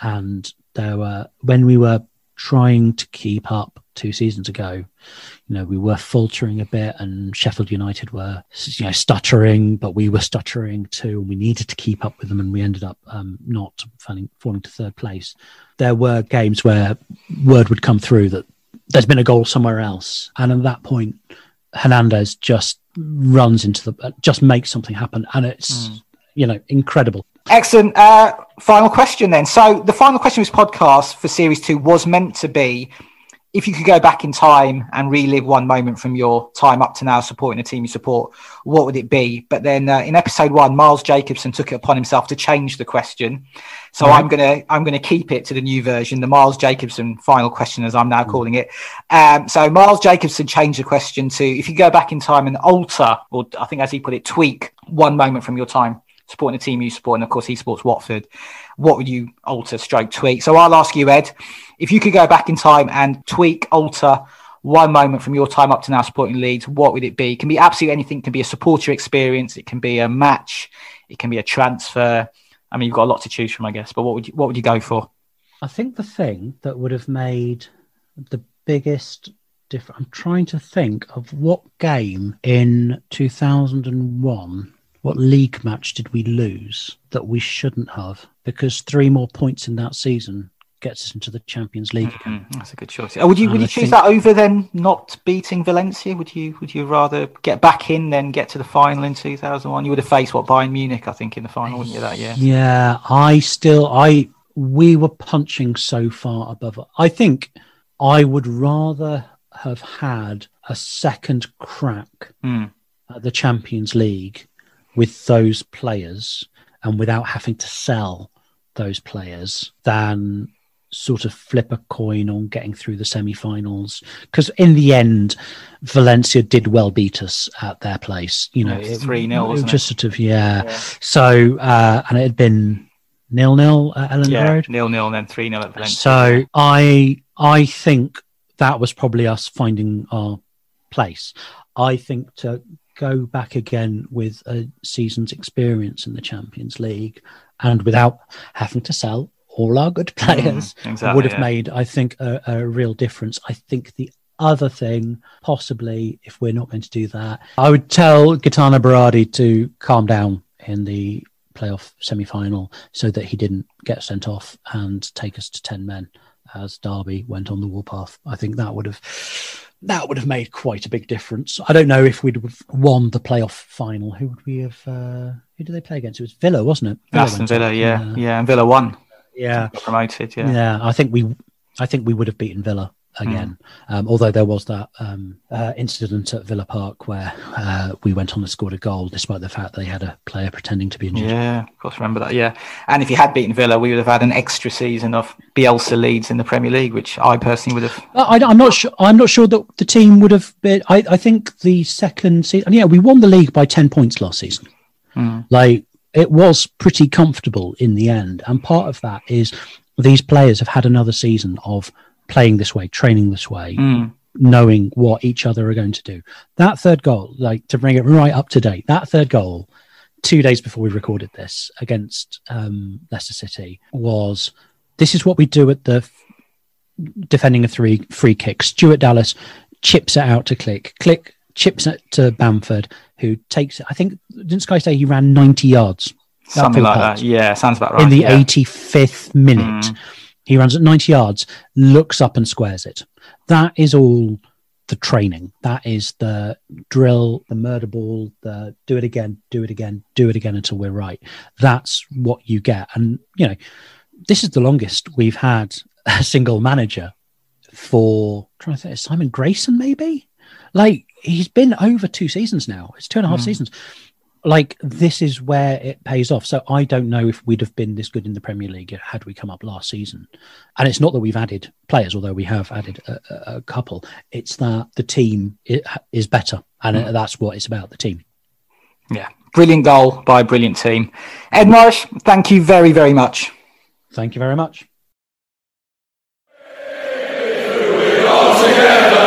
And there were, when we were trying to keep up two seasons ago, you know, we were faltering a bit, and Sheffield United were, you know, stuttering, but we were stuttering too, and we needed to keep up with them, and we ended up not falling to third place. There were games where word would come through that there's been a goal somewhere else, and at that point Hernandez just runs into the just makes something happen, and it's you know, incredible. Excellent. Final question then. So the final question of this podcast for Series 2 was meant to be, if you could go back in time and relive one moment from your time up to now supporting a team you support, what would it be? But then in episode 1, Miles Jacobson took it upon himself to change the question. So right. I'm gonna keep it to the new version, the Miles Jacobson final question, as I'm now calling it. So Miles Jacobson changed the question to, if you go back in time and alter, or I think as he put it, tweak one moment from your time supporting the team you support, and of course he supports Watford, what would you alter / tweak? So I'll ask you, Ed, if you could go back in time and tweak, alter one moment from your time up to now supporting Leeds, what would it be? It can be absolutely anything. It can be a supporter experience, it can be a match, it can be a transfer. I mean, you've got a lot to choose from, I guess, but what would you go for? I think the thing that would have made the biggest difference, I'm trying to think of what game in 2001, what league match did we lose that we shouldn't have? Because 3 more points in that season gets us into the Champions League again. That's a good choice. Oh, would you choose that over then not beating Valencia? Would you rather get back in than get to the final in 2001? You would have faced Bayern Munich, I think, in the final, wouldn't you, that year? Yeah, we were punching so far above. I think I would rather have had a second crack at the Champions League with those players and without having to sell those players than sort of flip a coin on getting through the semi-finals, because in the end Valencia did well beat us at their place, you know. 3-0, wasn't it? Just sort of yeah. So and it had been 0-0 at Elland Road, 0-0 and then 3-0 at Valencia. So I think that was probably us finding our place. I think to go back again with a season's experience in the Champions League and without having to sell all our good players would have made, I think, a real difference. I think the other thing, possibly, if we're not going to do that, I would tell Gaetano Berardi to calm down in the playoff semi-final so that he didn't get sent off and take us to 10 men as Derby went on the warpath. I think that would have made quite a big difference. I don't know if we'd have won the playoff final. Who would we have? Who did they play against? It was Villa, wasn't it? Aston Villa, yeah, and Villa won. Yeah, promoted. Yeah. I think we would have beaten Villa again. Although there was that incident at Villa Park where we went on and scored a goal, despite the fact they had a player pretending to be injured. Yeah, of course, remember that. Yeah, and if you had beaten Villa, we would have had an extra season of Bielsa Leeds in the Premier League, which I personally would have. I'm not sure. I'm not sure that the team would have been. I think the second season. Yeah, we won the league by 10 points last season. Like, it was pretty comfortable in the end, and part of that is these players have had another season of playing this way, training this way, knowing what each other are going to do. That third goal, like, to bring it right up to date, that third goal 2 days before we recorded this against Leicester City was, this is what we do at the defending a free kick. Stuart Dallas chips it out to Click chips it to Bamford, who takes it. I think, didn't Sky say he ran 90 yards? Something like that. Yeah, sounds about right. In the 85th minute. He runs at 90 yards, looks up and squares it. That is all the training. That is the drill, the murder ball, the do it again until we're right. That's what you get. And, you know, this is the longest we've had a single manager for trying to think, Simon Grayson, maybe? Like, he's been over 2 seasons now. It's 2.5 seasons. Like, this is where it pays off. So I don't know if we'd have been this good in the Premier League had we come up last season. And it's not that we've added players, although we have added a couple. It's that the team is better. And that's what it's about, the team. Yeah. Brilliant goal by a brilliant team. Ed Morrish, thank you very, very much. Thank you very much. Here we are together.